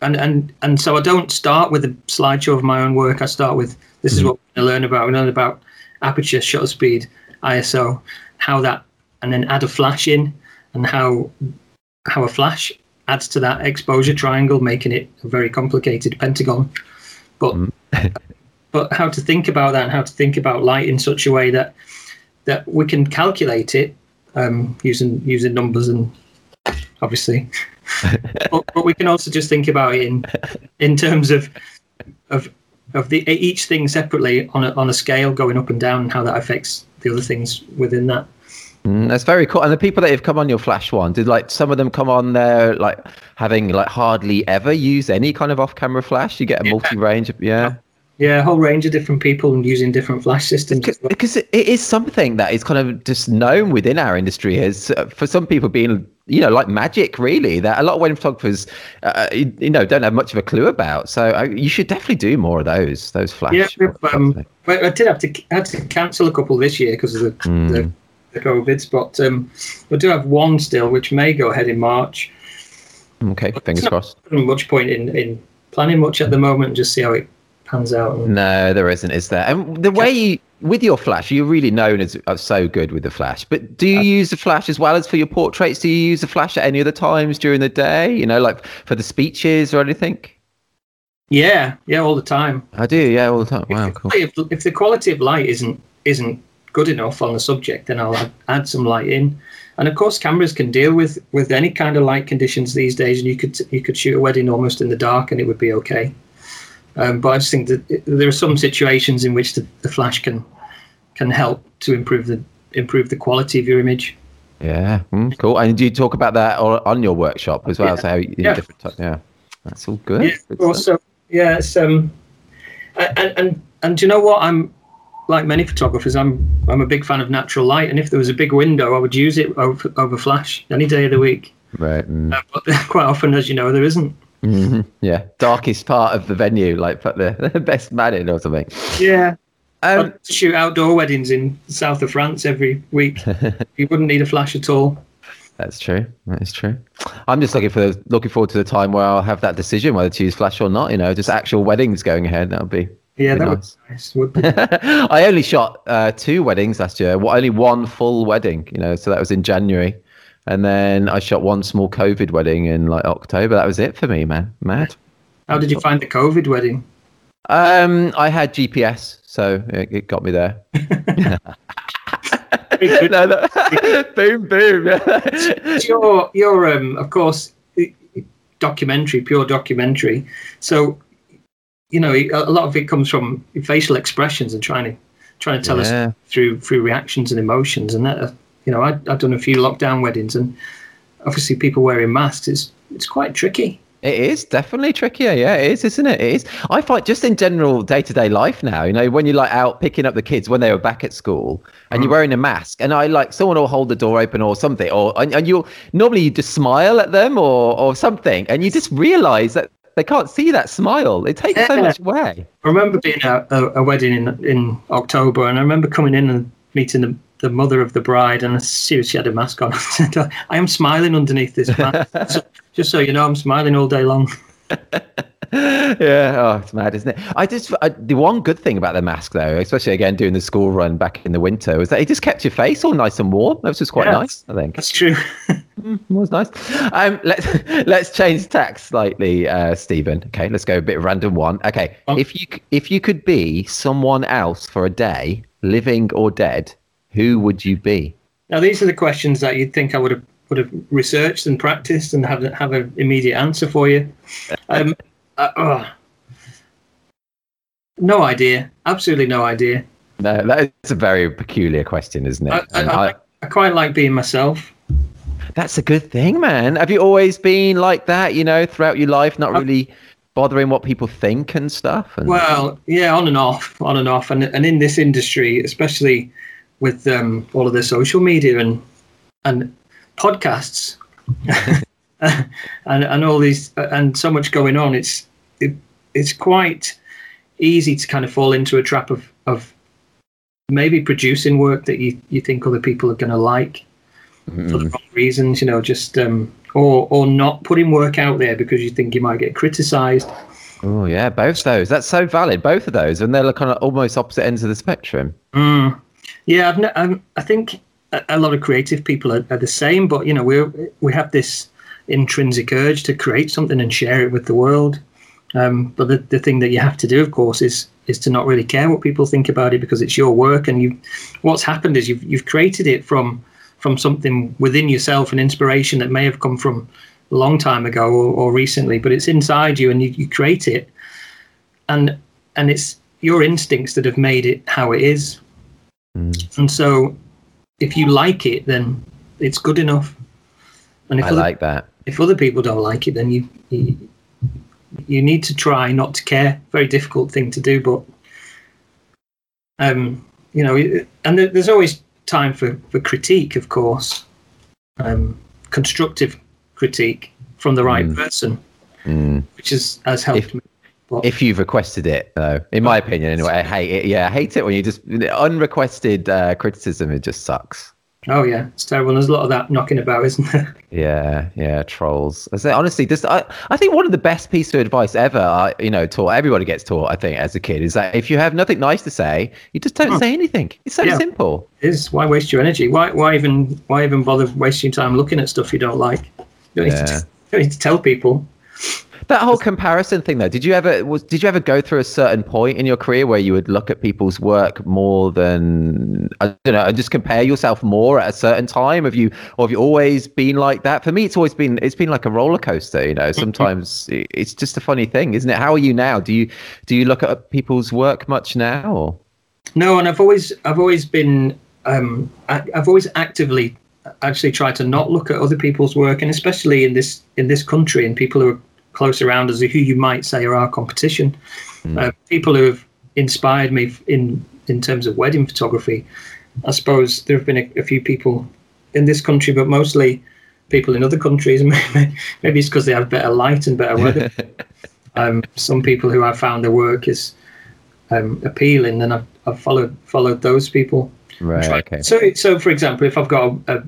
And and and so I don't start with a slideshow of my own work. I start with this mm-hmm. is what we're going to learn about. We learn about aperture, shutter speed, I S O, how that, and then add a flash in, and how how a flash. Adds to that exposure triangle, making it a very complicated pentagon. But but how to think about that and how to think about light in such a way that that we can calculate it um, using using numbers and obviously, but, but we can also just think about it in in terms of of of the each thing separately on a, on a scale going up and down, and how that affects the other things within that. Mm, that's very cool. And the people that have come on your Flash one, did like some of them come on there like having like hardly ever used any kind of off-camera Flash? You get a yeah. multi-range of, yeah. Yeah, a whole range of different people and using different Flash systems. Because, well. because it is something that is kind of just known within our industry as uh, for some people being, you know, like magic, really, that a lot of wedding photographers, uh, you, you know, don't have much of a clue about. So uh, you should definitely do more of those, those Flash. Yeah, um, I did have to, I had to cancel a couple this year because of the... Mm. the The COVIDs, but um, we do have one still, which may go ahead in March. Okay, but fingers crossed. Much point in, in planning much at the moment. Just see how it pans out. And... No, there isn't, is there? And the way you, with your Flash, you're really known as uh, so good with the Flash. But do you uh, use the Flash as well as for your portraits? Do you use the Flash at any other times during the day? You know, like for the speeches or anything? Yeah, yeah, all the time. I do, yeah, all the time. Wow, if the, cool. If, if the quality of light isn't isn't good enough on the subject, then I'll add, add some light in. And of course cameras can deal with with any kind of light conditions these days, and you could you could shoot a wedding almost in the dark and it would be okay. Um, but I just think that it, there are some situations in which the, the Flash can can help to improve the improve the quality of your image. Yeah, mm, cool. And do you talk about that or on your workshop as well? Yeah. So how you yeah. different types, yeah, that's all good. Yeah, good also, yeah it's, um, and and and do you know what, I'm like many photographers, I'm I'm a big fan of natural light, and if there was a big window, I would use it over, over Flash any day of the week. Right. Mm. Uh, but quite often, as you know, there isn't. Mm-hmm. Yeah, darkest part of the venue, like put the, the best man in or something. Yeah. Um, I shoot outdoor weddings in the south of France every week. You wouldn't need a Flash at all. That's true. That is true. I'm just looking for the, looking forward to the time where I'll have that decision whether to use Flash or not. You know, just actual weddings going ahead. That'll be. Yeah, that nice. was nice. I only shot uh, two weddings last year. Well, only one full wedding, you know. So that was in January, and then I shot one small COVID wedding in like October. That was it for me, man. Mad. How did you find the COVID wedding? Um, I had G P S, so it, it got me there. no, no. boom, boom. your, your, um, of course, documentary, pure documentary. So. You know, a lot of it comes from facial expressions and trying to trying to tell yeah. us through through reactions and emotions. And that, you know, I, I've done a few lockdown weddings, and obviously people wearing masks is it's quite tricky. It is definitely trickier. Yeah, it is, isn't it? It is. I find just in general day-to-day life now, you know, when you're like out picking up the kids when they were back at school and mm. you're wearing a mask, and I like someone will hold the door open or something, or and, and you'll normally you just smile at them or, or something, and you just realize that they can't see that smile. It takes yeah. so much away. I remember being at a, a wedding in in October, and I remember coming in and meeting the, the mother of the bride, and I seriously had a mask on. I am smiling underneath this mask. so, just so you know, I'm smiling all day long. Yeah, oh, it's mad, isn't it? I just I, the one good thing about the mask, though, especially again doing the school run back in the winter, was that it just kept your face all nice and warm. That was just quite yeah, nice, I think. That's true. mm, it was nice. Um, let's let's change tack slightly, uh, Stephen. Okay, let's go a bit random one. Okay, oh. if you if you could be someone else for a day, living or dead, who would you be? Now, these are the questions that you'd think I would have would have researched and practiced and have have an immediate answer for you. Um, Uh, oh. No idea. Absolutely no idea. No, that is a very peculiar question, isn't it? I, I, I, I quite like being myself. That's a good thing, man. Have you always been like that, you know, throughout your life, not really I, bothering what people think and stuff? And... Well, yeah, on and off, on and off. And and in this industry, especially with um, all of the social media and and podcasts and and all these and so much going on, it's It, it's quite easy to kind of fall into a trap of, of maybe producing work that you, you think other people are going to like mm. for the wrong reasons, you know, just um, or or not putting work out there because you think you might get criticised. Oh yeah, both those. That's so valid. Both of those, and they're kind of almost opposite ends of the spectrum. Mm. Yeah, I've no, um, I think a, a lot of creative people are, are the same, but you know, we we have this intrinsic urge to create something and share it with the world. Um, but the, the thing that you have to do, of course, is is to not really care what people think about it, because it's your work, and you. What's happened is you've you've created it from from something within yourself, an inspiration that may have come from a long time ago or, or recently, but it's inside you and you, you create it. And and it's your instincts that have made it how it is. Mm. And so if you like it, then it's good enough. And if I other, like that. If other people don't like it, then you, you you need to try not to care. Very difficult thing to do, but um, you know, and there's always time for, for critique, of course, um, constructive critique from the right mm. person, mm. which is has helped if, me. But, if you've requested it, though, in my opinion, anyway, I hate it. Yeah, I hate it when you just unrequested uh, criticism. It just sucks. Oh yeah, it's terrible. There's a lot of that knocking about, isn't there? Yeah, yeah, trolls. I say, honestly, this I, I think one of the best pieces of advice ever. I, you know, taught everybody gets taught. I think as a kid is that if you have nothing nice to say, you just don't oh. say anything. It's so yeah. simple. It is. Why waste your energy? Why why even why even bother wasting time looking at stuff you don't like? You don't, yeah. need, to, you don't need to tell people. That whole comparison thing, though, did you ever was did you ever go through a certain point in your career where you would look at people's work more than I don't know, and just compare yourself more at a certain time? Have you or have you always been like that? For me, it's always been it's been like a roller coaster. You know, sometimes it's just a funny thing, isn't it? How are you now? Do you do you look at people's work much now? Or? No, and I've always I've always been um, I, I've always actively actually tried to not look at other people's work, and especially in this in this country and people who are close around as who you might say are our competition. Mm. Uh, people who have inspired me in in terms of wedding photography. I suppose there have been a, a few people in this country, but mostly people in other countries. Maybe, maybe it's because they have better light and better weather. um, some people who I found their work is um, appealing, and I've, I've followed followed those people. Right. Okay. So, so for example, if I've got a, a,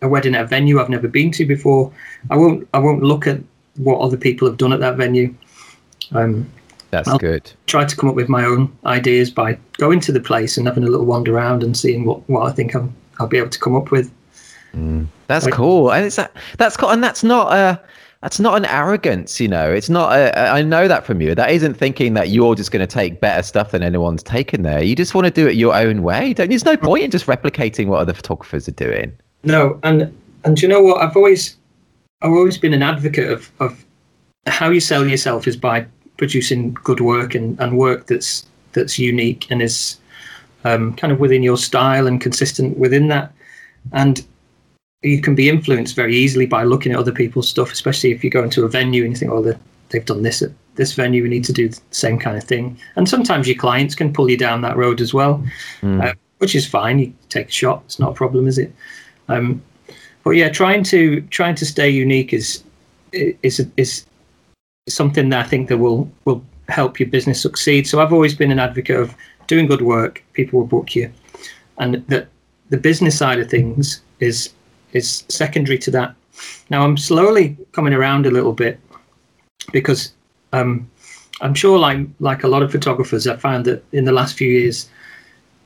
a wedding at a venue I've never been to before, I won't I won't look at what other people have done at that venue. Um, That's I'll good. Try to come up with my own ideas by going to the place and having a little wander around and seeing what, what I think I'm, I'll be able to come up with. Mm. That's like, cool, and it's that that's cool, and that's not a that's not an arrogance, you know. It's not a, I know that from you. That isn't thinking that you're just going to take better stuff than anyone's taken there. You just want to do it your own way. Don't, there's no point in just replicating what other photographers are doing. No, and and you know what? I've always. I've always been an advocate of, of how you sell yourself is by producing good work and, and work that's that's unique and is um, kind of within your style and consistent within that. And you can be influenced very easily by looking at other people's stuff, especially if you go into a venue and you think, oh, they've done this at this venue, we need to do the same kind of thing. And sometimes your clients can pull you down that road as well, mm. uh, which is fine. You take a shot. It's not a problem, is it? Um But yeah, trying to trying to stay unique is is is something that I think that will will help your business succeed. So I've always been an advocate of doing good work. People will book you, and that the business side of things is is secondary to that. Now I'm slowly coming around a little bit because um, I'm sure, like like a lot of photographers, I found that in the last few years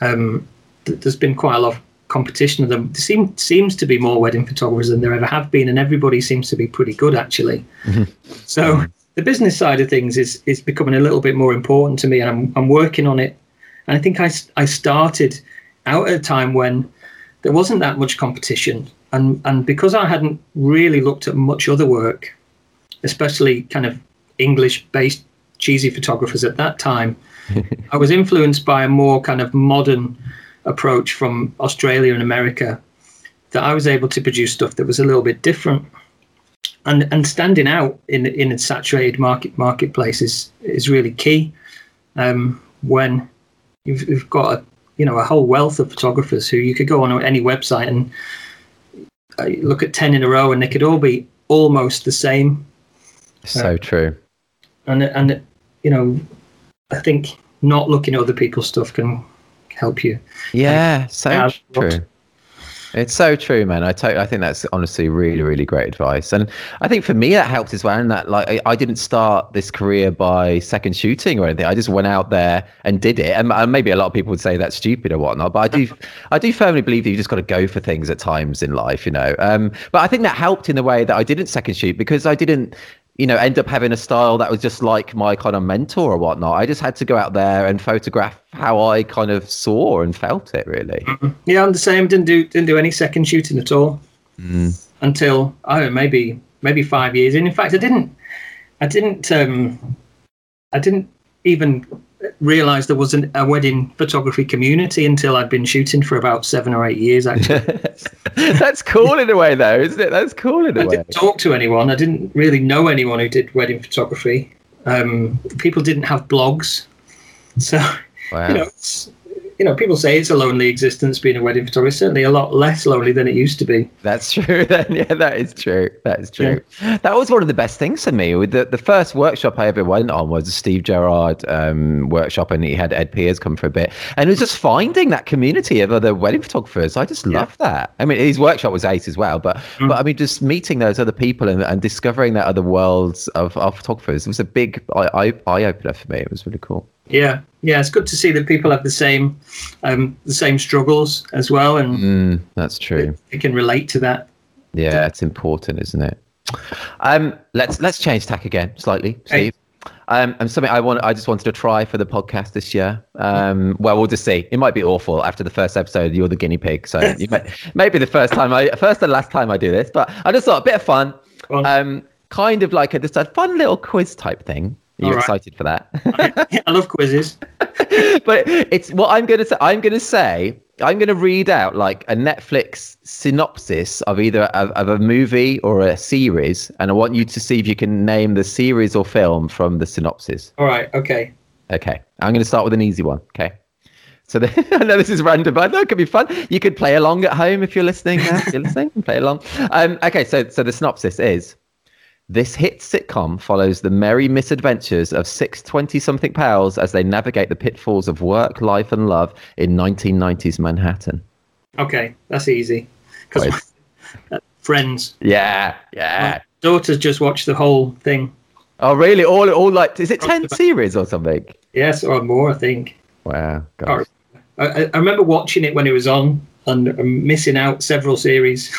um, th- there's been quite a lot of competition of them. There seem, seems to be more wedding photographers than there ever have been, and everybody seems to be pretty good, actually. So the business side of things is is becoming a little bit more important to me, and I'm I'm working on it. And I think I, I started out at a time when there wasn't that much competition, and and because I hadn't really looked at much other work, especially kind of English-based cheesy photographers at that time, I was influenced by a more kind of modern approach from Australia and America, that I was able to produce stuff that was a little bit different and and standing out in in a saturated market marketplace is is really key um when you've, you've got a you know a whole wealth of photographers who you could go on any website and look at ten in a row and they could all be almost the same. So uh, true. And and you know, I think not looking at other people's stuff can help you. Yeah, so true. It's so true, man. I totally, I think that's honestly really, really great advice. And I think for me that helped as well. And that, like, I, I didn't start this career by second shooting or anything. I just went out there and did it. And, and maybe a lot of people would say that's stupid or whatnot. But I do, I do firmly believe that you just got to go for things at times in life, you know. Um, but I think that helped in the way that I didn't second shoot because I didn't, you know, end up having a style that was just like my kind of mentor or whatnot. I just had to go out there and photograph how I kind of saw and felt it, really. Yeah, I'm the same. Didn't do didn't do any second shooting at all mm. until I don't know, maybe maybe five years in. In fact, I didn't, I didn't, um, I didn't even realise there was an, a wedding photography community until I'd been shooting for about seven or eight years. Actually, that's cool in a way, though, isn't it? That's cool in a I way. I didn't talk to anyone. I didn't really know anyone who did wedding photography. Um, people didn't have blogs, so wow. you know, it's, you know, people say it's a lonely existence being a wedding photographer. It's certainly a lot less lonely than it used to be. That's true. Then, yeah, that is true. That is true. Yeah. That was one of the best things for me. With the, the first workshop I ever went on was a Steve Gerrard um, workshop, and he had Ed Piers come for a bit. And it was just finding that community of other wedding photographers. I just yeah. love that. I mean, his workshop was ace as well, but mm. but I mean, just meeting those other people and, and discovering that other worlds of, of photographers, it was a big eye, eye opener for me. It was really cool. Yeah, yeah, it's good to see that people have the same, um, the same struggles as well, and mm, that's true. They can relate to that. Yeah, it's important, isn't it? Um, let's let's change tack again slightly, Steve. Hey. Um, and something I want, I just wanted to try for the podcast this year. Um, well, we'll just see. It might be awful after the first episode. You're the guinea pig, so you might, maybe the first time I, first and last time I do this. But I just thought a bit of fun, well, um, kind of like a just a fun little quiz type thing. Are you All excited right. for that? I, I love quizzes. But it's what I'm going to say. I'm going to say, I'm going to read out like a Netflix synopsis of either a, of a movie or a series. And I want you to see if you can name the series or film from the synopsis. All right. Okay. Okay. I'm going to start with an easy one. Okay. So the, I know this is random, but I know it could be fun. You could play along at home if you're listening. Uh, if you're listening, play along. Um, okay. So, so the synopsis is: this hit sitcom follows the merry misadventures of six twenty-something pals as they navigate the pitfalls of work, life, and love in nineteen nineties Manhattan. Okay, that's easy. Because Friends. Yeah, yeah. My daughter's just watched the whole thing. Oh, really? All, all like, is it ten series or something? Yes, or more, I think. Wow. Gosh. I, I remember watching it when it was on and missing out several series.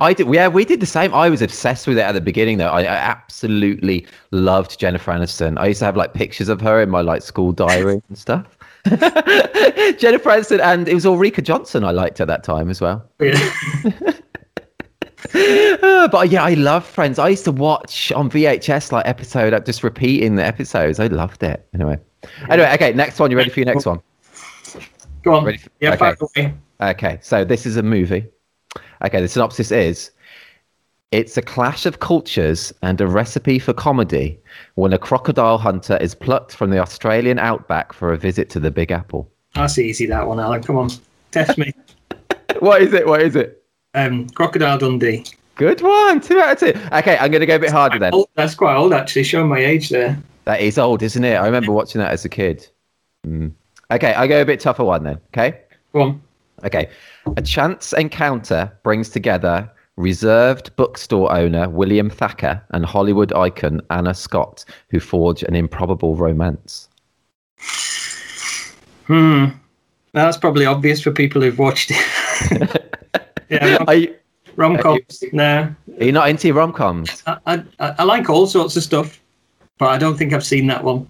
I did. Yeah, we did the same. I was obsessed with it at the beginning, though. I, I absolutely loved Jennifer Aniston. I used to have like pictures of her in my like school diary and stuff. Jennifer Aniston, and it was Ulrika Johnson I liked at that time as well. Yeah. uh, but yeah, I love Friends. I used to watch on V H S like episode, like, just repeating the episodes. I loved it. Anyway, anyway, okay. Next one. You ready for your next one? Go on. Ready for- yeah. Okay. Fine. Okay. So this is a movie. Okay, the synopsis is: it's a clash of cultures and a recipe for comedy when a crocodile hunter is plucked from the Australian outback for a visit to the Big Apple. That's easy, that one, Alan. Come on, test me. What is it? What is it? Um, Crocodile Dundee. Good one. Two out of two. Okay, I'm going to go a bit harder then. Old. That's quite old, actually, showing my age there. That is old, isn't it? I remember watching that as a kid. Mm. Okay, I'll go a bit tougher one then, okay? Go on. Okay, a chance encounter brings together reserved bookstore owner William Thacker and Hollywood icon Anna Scott, who forge an improbable romance. Hmm, now, that's probably obvious for people who've watched it. Yeah, rom- are you, rom-coms, are you, no. Are you not into rom-coms? I, I, I like all sorts of stuff, but I don't think I've seen that one.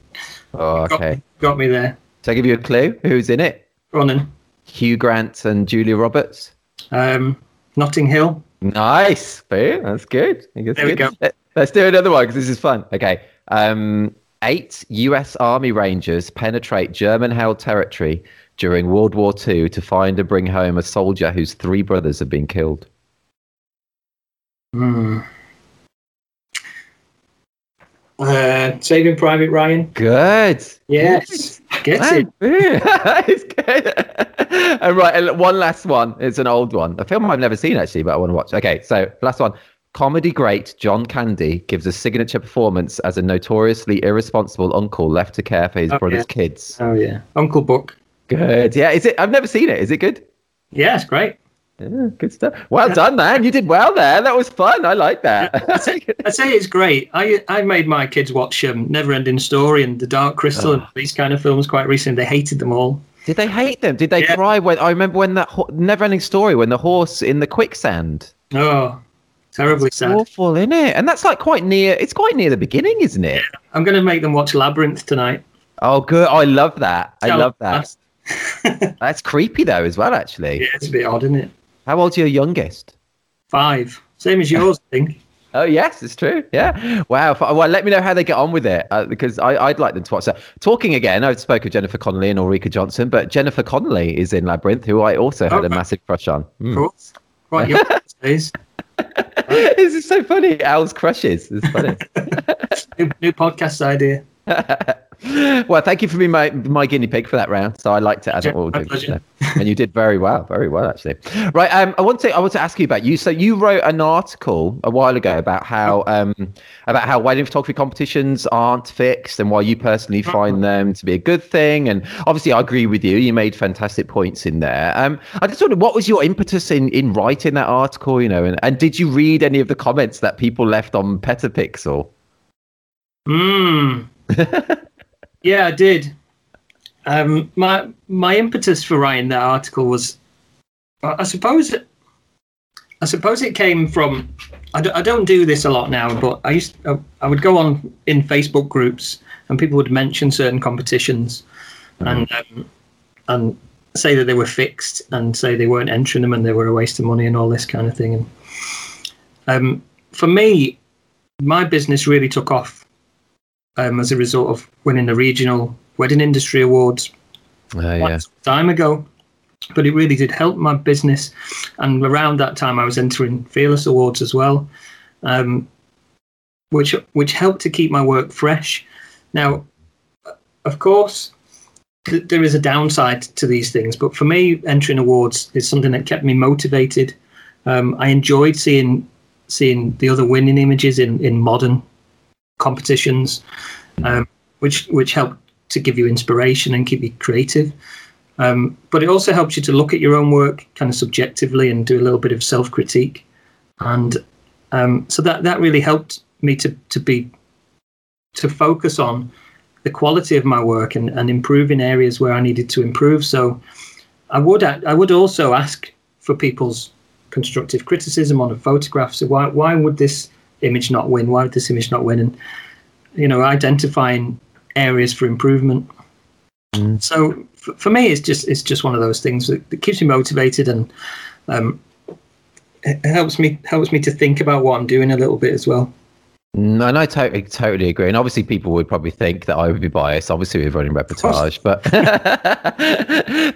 Oh, okay. Got, got me there. Shall I give you a clue? Who's in it? Ronan. Hugh Grant and Julia Roberts. Um, Notting Hill. Nice. Boom. That's good. That's there we good. go. Let's do another one because this is fun. Okay. Um, eight U S Army Rangers penetrate German-held territory during World War Two to find and bring home a soldier whose three brothers have been killed. Hmm. Uh, Saving Private Ryan. Good. Yes. Good. Gets it. It's good. All right, and one last one. It's an old one. A film I've never seen, actually, but I want to watch. Okay, so last one. Comedy great John Candy gives a signature performance as a notoriously irresponsible uncle left to care for his oh, brother's yeah. kids. Oh, yeah. Uncle Buck. Good. Yeah, is it? I've never seen it. Is it good? Yeah, it's great. Yeah, good stuff. Well done, man. You did well there. That was fun. I like that. I say, I say it's great. I I made my kids watch um, Neverending Story and The Dark Crystal oh. and these kind of films quite recently. They hated them all. Did they hate them? Did they yeah. cry? When I remember when that ho- Neverending Story, when the horse in the quicksand. Oh, terribly that's sad. Awful, isn't it? And that's like quite near. It's quite near the beginning, isn't it? Yeah. I'm going to make them watch Labyrinth tonight. Oh, good. I love that. I oh, love that. That's... that's creepy though, as well. Actually, yeah, it's a bit odd, isn't it? How old's your youngest? Five. Same as yours, I think. Oh, yes, it's true. Yeah. Wow. Well, let me know how they get on with it, uh, because I, I'd like them to watch that. Talking again, I spoke of Jennifer Connelly and Ulrika Johnson, but Jennifer Connelly is in Labyrinth, who I also had oh, a massive crush on. Of mm. course. Right, your please. This is so funny. Al's crushes. It's funny. new, new podcast idea. Well, thank you for being my, my guinea pig for that round. So I liked it as it all did, so. And you did very well, very well actually. Right, um, I want to I want to ask you about you. So you wrote an article a while ago about how um about how wedding photography competitions aren't fixed and why you personally find them to be a good thing. And obviously, I agree with you. You made fantastic points in there. Um, I just wondered, what was your impetus in in writing that article? You know, and, and did you read any of the comments that people left on Petapixel? Hmm. Yeah, I did. Um, my my impetus for writing that article was, I suppose, I suppose it came from. I, d- I don't do this a lot now, but I used I, I would go on in Facebook groups and people would mention certain competitions, mm-hmm. and um, and say that they were fixed and say they weren't entering them and they were a waste of money and all this kind of thing. And um, for me, my business really took off. Um, as a result of winning the regional wedding industry awards uh, yeah. some time ago, but it really did help my business. And around that time, I was entering Fearless Awards as well, um, which which helped to keep my work fresh. Now, of course, th- there is a downside to these things, but for me, entering awards is something that kept me motivated. Um, I enjoyed seeing seeing the other winning images in in modern competitions, um, which which help to give you inspiration and keep you creative, um, but it also helps you to look at your own work kind of subjectively and do a little bit of self-critique, and um, so that that really helped me to to be to focus on the quality of my work and, and improve in areas where I needed to improve. So I would I would also ask for people's constructive criticism on a photograph. So why why would this image not win? Why would this image not win? And, you know, identifying areas for improvement. Mm. So f- for me, it's just it's just one of those things that, that keeps me motivated and um, it helps me helps me to think about what I'm doing a little bit as well. No, no, I totally, totally agree. And obviously people would probably think that I would be biased, obviously, with running reportage. But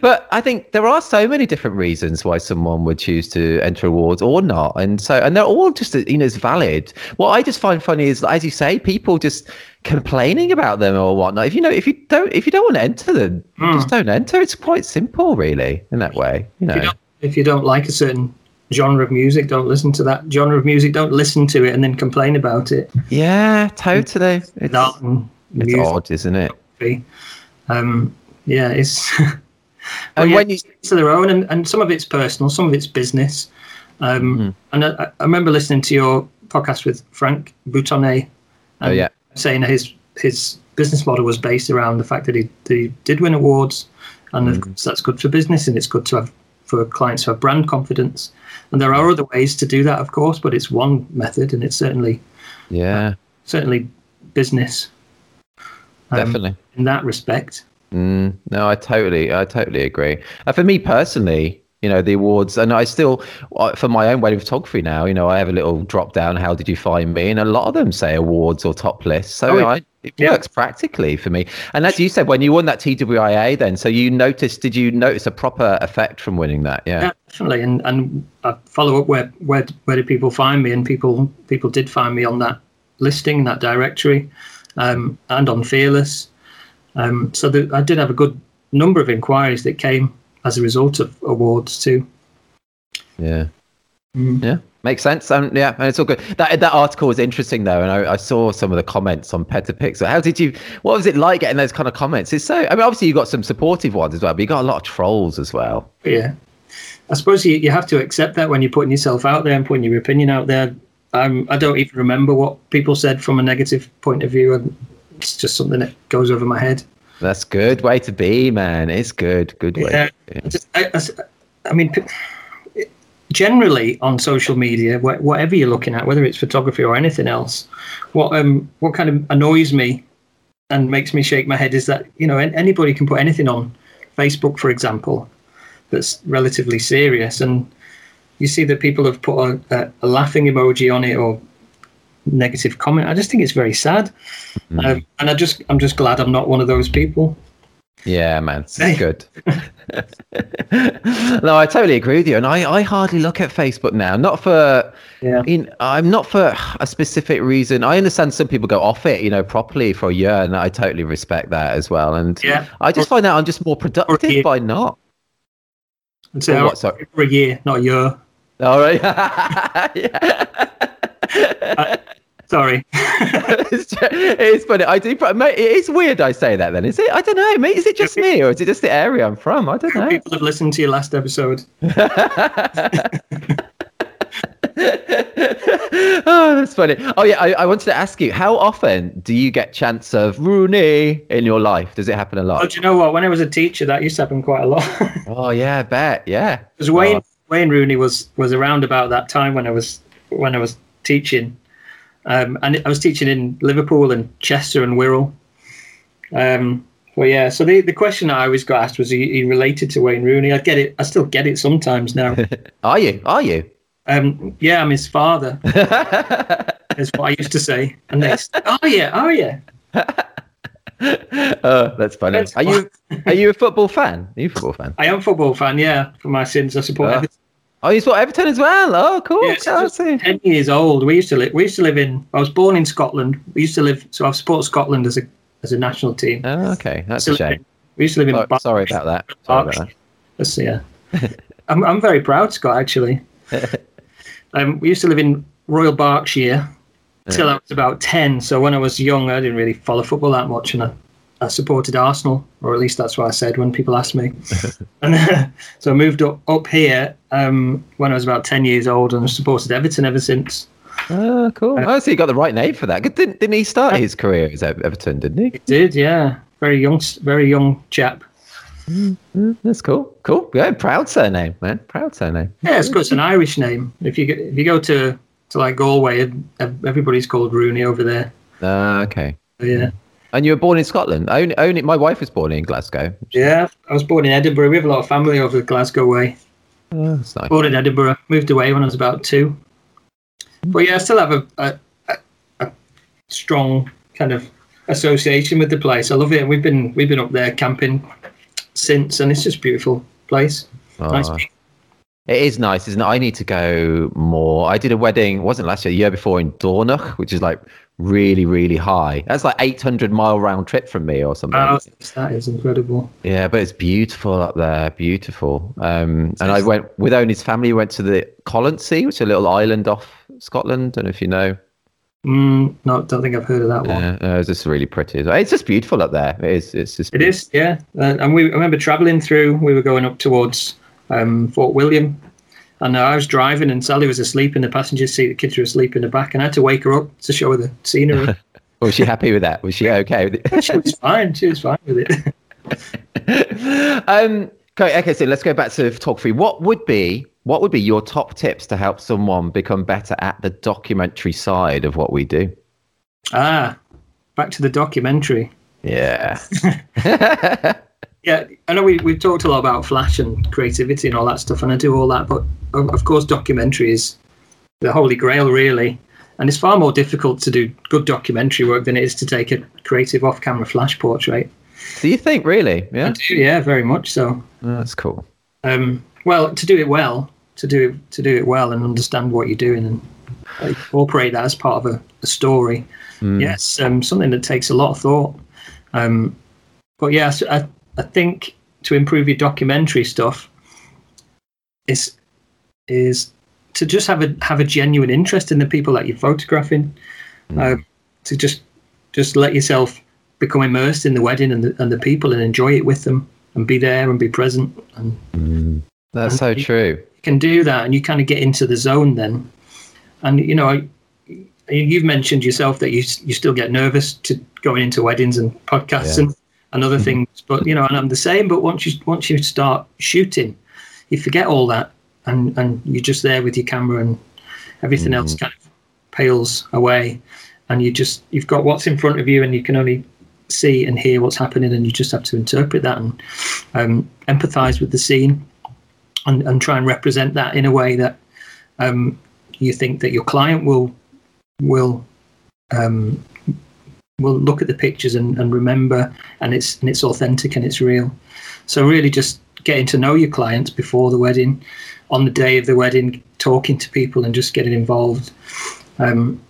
but I think there are so many different reasons why someone would choose to enter awards or not. And so, and they're all just, you know, as valid. What I just find funny is, as you say, people just complaining about them or whatnot. If you know, if you don't, if you don't want to enter them, mm. just don't enter. It's quite simple, really, in that way. You know, if you don't, if you don't like a certain genre of music, don't listen to that genre of music, don't listen to it and then complain about it. Yeah, totally. It's, it's, it's odd, isn't it? Um, yeah, it's and yeah, when you to their own, and, and some of it's personal, some of it's business. Um, mm. And I, I remember listening to your podcast with Frank Boutonnet, and oh, yeah. saying that his, his business model was based around the fact that he, that he did win awards, and mm. of course that's good for business and it's good to have for clients who have brand confidence. And there are other ways to do that, of course, but it's one method, and it's certainly yeah uh, certainly business um, definitely in that respect. Mm, no, I totally I totally agree. Uh, for me personally, you know, the awards, and I still, for my own wedding photography now, you know, I have a little drop down, how did you find me? And a lot of them say awards or top lists. So oh, yeah. I, it yeah. works practically for me. And as you said, when you won that T W I A then, so you noticed, did you notice a proper effect from winning that? Yeah, yeah definitely. And and I follow up where, where, where did people find me? And people, people did find me on that listing, that directory, um, and on Fearless. Um, so the, I did have a good number of inquiries that came as a result of awards too. Yeah. Mm. Yeah. Makes sense. Um, yeah. And it's all good. That that article was interesting though. And I, I saw some of the comments on Petapixel. How did you, what was it like getting those kind of comments? It's so, I mean, obviously you've got some supportive ones as well, but you got a lot of trolls as well. Yeah. I suppose you, you have to accept that when you're putting yourself out there and putting your opinion out there. Um, I don't even remember what people said from a negative point of view. And it's just something that goes over my head. That's good way to be, man. It's good, good way. Yeah, to be. Just, I, I, I mean, generally on social media, wh- whatever you're looking at, whether it's photography or anything else, what um what kind of annoys me and makes me shake my head is that, you know, anybody can put anything on Facebook, for example, that's relatively serious, and you see that people have put a, a laughing emoji on it or negative comment. I just think it's very sad, mm. uh, and I just I'm just glad I'm not one of those people. Yeah, man, it's hey. good. No, I totally agree with you, and I, I hardly look at Facebook now. Not for, yeah. in, I'm not for a specific reason. I understand some people go off it, you know, properly for a year, and I totally respect that as well. And yeah. I just or, find out I'm just more productive by not. And so, what, sorry? For a year, not a year. All right. uh, sorry. it's, it's funny. I do. Mate, it is weird. I say that. Then is it? I don't know. Mate, is it just me, or is it just the area I'm from? I don't know. People have listened to your last episode. Oh, that's funny. Oh yeah, I, I wanted to ask you, how often do you get chants of Rooney in your life? Does it happen a lot? Oh, do you know what? When I was a teacher, that used to happen quite a lot. Oh yeah, I bet. Yeah. Because Wayne. Oh. Wayne Rooney was, was around about that time when I was when I was teaching, um, and I was teaching in Liverpool and Chester and Wirral. Um, well, yeah. So the, the question I always got asked was, "Are you related to Wayne Rooney?" I get it. I still get it sometimes now. Are you? Are you? Um, yeah, I'm his father. Is what I used to say. And they said, "Oh yeah, oh yeah." Uh, that's funny. That's are fun. you are you a football fan? Are you a football fan? I am a football fan, yeah. For my sins, I support uh, Everton. Oh, you support Everton as well? Oh, cool. Yeah, so I was ten years old. We used to live. We used to live in. I was born in Scotland. We used to live. So I support Scotland as a as a national team. Oh, okay, that's a shame. In, we used to live in. Oh, Bar- sorry about that. Sorry about that. That's, yeah. I'm I'm very proud Scot actually. um, we used to live in Royal Berkshire. Till I was about ten, so when I was young, I didn't really follow football that much, and I, I supported Arsenal, or at least that's what I said when people asked me. And uh, so I moved up, up here um, when I was about ten years old, and I supported Everton ever since. Oh, cool! Uh, oh, so you got the right name for that. Didn't didn't he start yeah. his career as Everton? Didn't he? He did, yeah. Very young, very young chap. Mm-hmm. That's cool. Cool. Yeah, proud surname, man. Proud surname. Yeah, it's good. It's an Irish name. If you if you go to So like Galway, everybody's called Rooney over there. Ah, uh, okay. So, yeah. And you were born in Scotland? Only, only my wife was born in Glasgow. Yeah, I was born in Edinburgh. We have a lot of family over the Glasgow way. Oh, that's nice. Born in Edinburgh, moved away when I was about two. But yeah, I still have a a, a, a strong kind of association with the place. I love it. We've been we've been up there camping since, and it's just a beautiful place. Oh. Nice. It is nice, isn't it? I need to go more. I did a wedding, wasn't last year, the year before in Dornoch, which is like really, really high. That's like eight hundred mile round trip from me or something. Oh, that is incredible. Yeah, but it's beautiful up there, beautiful. Um, and I went with Owen's family, went to the Colonsea, which is a little island off Scotland. I don't know if you know. Mm, no, don't think I've heard of that one. Yeah, no, it's just really pretty. It's just beautiful up there. It is. It's just. It is, yeah. Uh, and we I remember travelling through, we were going up towards... Um, Fort William, and uh, I was driving, and Sally was asleep in the passenger seat. The kids were asleep in the back, and I had to wake her up to show her the scenery. Was she happy with that? Was she okay with it? She was fine. She was fine with it. um, okay, okay, so let's go back to photography. Free. What would be what would be your top tips to help someone become better at the documentary side of what we do? Ah, back to the documentary. Yeah. Yeah, I know we, we've talked a lot about flash and creativity and all that stuff, and I do all that, but of course documentary is the holy grail, really. And it's far more difficult to do good documentary work than it is to take a creative off-camera flash portrait. Do you think, really? Yeah, I do, yeah, very much so. Oh, that's cool. Um, well, to do it well, to do it, to do it well and understand what you're doing and incorporate that as part of a, a story. Mm. Yes, um, something that takes a lot of thought. Um, but yeah, so I I think to improve your documentary stuff is is to just have a have a genuine interest in the people that you're photographing. Mm. Uh, to just just let yourself become immersed in the wedding and the, and the people and enjoy it with them and be there and be present. And mm. that's and so you, true. You can do that and you kind of get into the zone then. And you know, you've mentioned yourself that you you still get nervous to going into weddings and podcasts yeah. and. and other things, but you know, and I'm the same. But once you once you start shooting, you forget all that, and, and you're just there with your camera, and everything mm. else kind of pales away, and you just you've got what's in front of you, and you can only see and hear what's happening, and you just have to interpret that and um, empathise with the scene, and, and try and represent that in a way that um, you think that your client will will um, will look at the pictures and, and remember, and it's and it's authentic and it's real. So really just getting to know your clients before the wedding, on the day of the wedding, talking to people and just getting involved, um,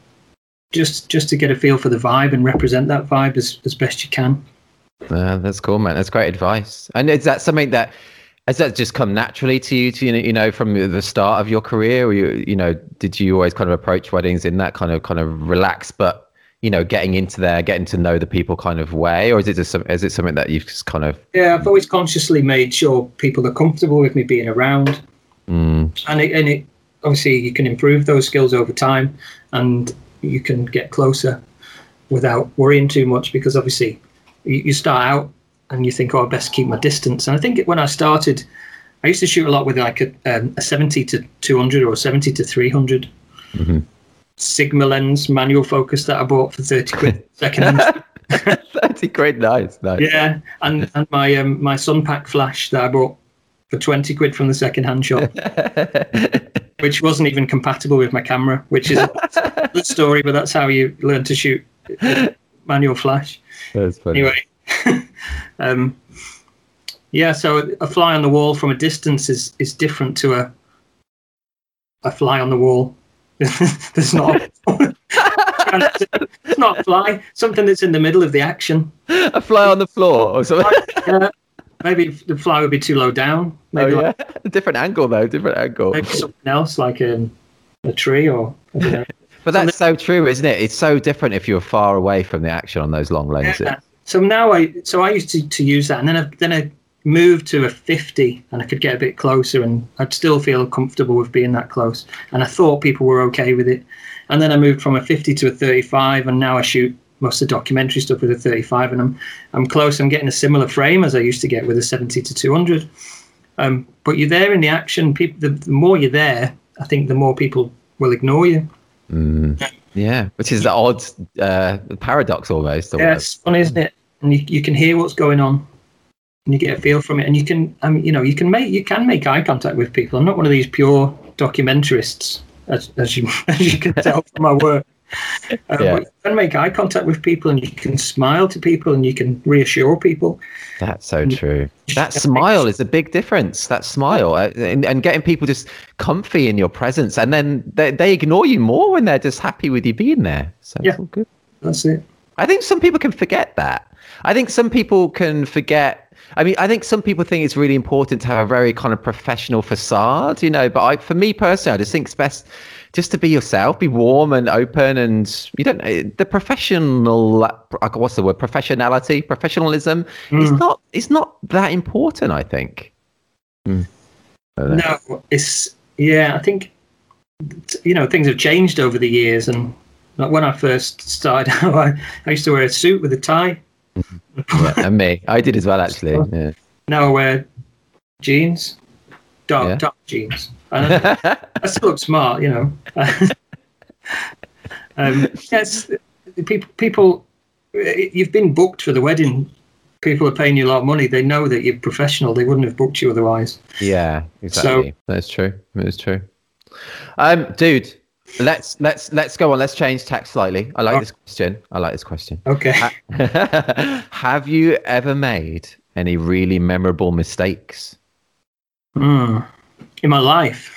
just just to get a feel for the vibe and represent that vibe as, as best you can. Uh, that's cool, man. That's great advice. And is that something that has that just come naturally to you, to, you know, from the start of your career? Or you, you know, did you always kind of approach weddings in that kind of kind of relaxed, but, you know, getting into there, getting to know the people kind of way? Or is it just some, is it something that you've just kind of? Yeah, I've always consciously made sure people are comfortable with me being around, mm. and it, and it obviously you can improve those skills over time, and you can get closer without worrying too much, because obviously you start out and you think, oh, I best keep my distance. And I think when I started, I used to shoot a lot with like a, um, a seventy to two hundred or a seventy to three hundred mm-hmm. Sigma lens manual focus that I bought for thirty quid second. thirty quid, nice, nice. Yeah, and, and my um, my Sunpack flash that I bought for twenty quid from the second-hand shop, which wasn't even compatible with my camera, which is a good story, but that's how you learn to shoot manual flash. That's funny. Anyway, um, yeah, so a fly on the wall from a distance is, is different to a a fly on the wall. There's not a, it's not a fly, something that's in the middle of the action. A fly on the floor or something. Uh, maybe the fly would be too low down. Maybe oh, yeah. Like, a different angle, though, different angle. Maybe something else, like a, a tree or... I don't know. But that's so true, isn't it? It's so different if you're far away from the action on those long lenses. Yeah. So now I, so I used to, to use that, and then I, then I moved to a fifty, and I could get a bit closer, and I'd still feel comfortable with being that close. And I thought people were okay with it. And then I moved from a fifty to a thirty-five, and now I shoot most of the documentary stuff with a thirty-five, and I'm I'm close. I'm getting a similar frame as I used to get with a seventy to two hundred. Um, but you're there in the action. People, the, the more you're there, I think the more people will ignore you. Mm. Yeah, which is the odd uh, paradox almost. Yeah, it's funny, isn't it? And you, you can hear what's going on, and you get a feel from it, and you can, um, you know, you can make you can make eye contact with people. I'm not one of these pure documentarists, as as you as you can tell from my work. Uh, yeah. But you can make eye contact with people, and you can smile to people, and you can reassure people. That's so true. That smile is a big difference. That smile and, and getting people just comfy in your presence, and then they, they ignore you more when they're just happy with you being there. So yeah, it's all good. That's it. I think some people can forget that. I think some people can forget. I mean, I think some people think it's really important to have a very kind of professional facade, you know, but I, for me personally, I just think it's best just to be yourself, be warm and open, and you don't know, the professional, what's the word, professionality, professionalism, mm. it's not, it's not that important, I think. Mm. I don't know. No, it's, yeah, I think, you know, things have changed over the years, and like when I first started out, I, I used to wear a suit with a tie. And me, I did as well, actually. Yeah. Now I wear jeans, dark, yeah. dark jeans. And I, I still look smart, you know. um, yes, people, people, you've been booked for the wedding. People are paying you a lot of money. They know that you're professional. They wouldn't have booked you otherwise. Yeah, exactly. So, that's true. That's true. Um, dude. Let's let's let's go on. Let's change tack slightly. I like oh. this question. I like this question. Okay. Have you ever made any really memorable mistakes? Mm. In my life.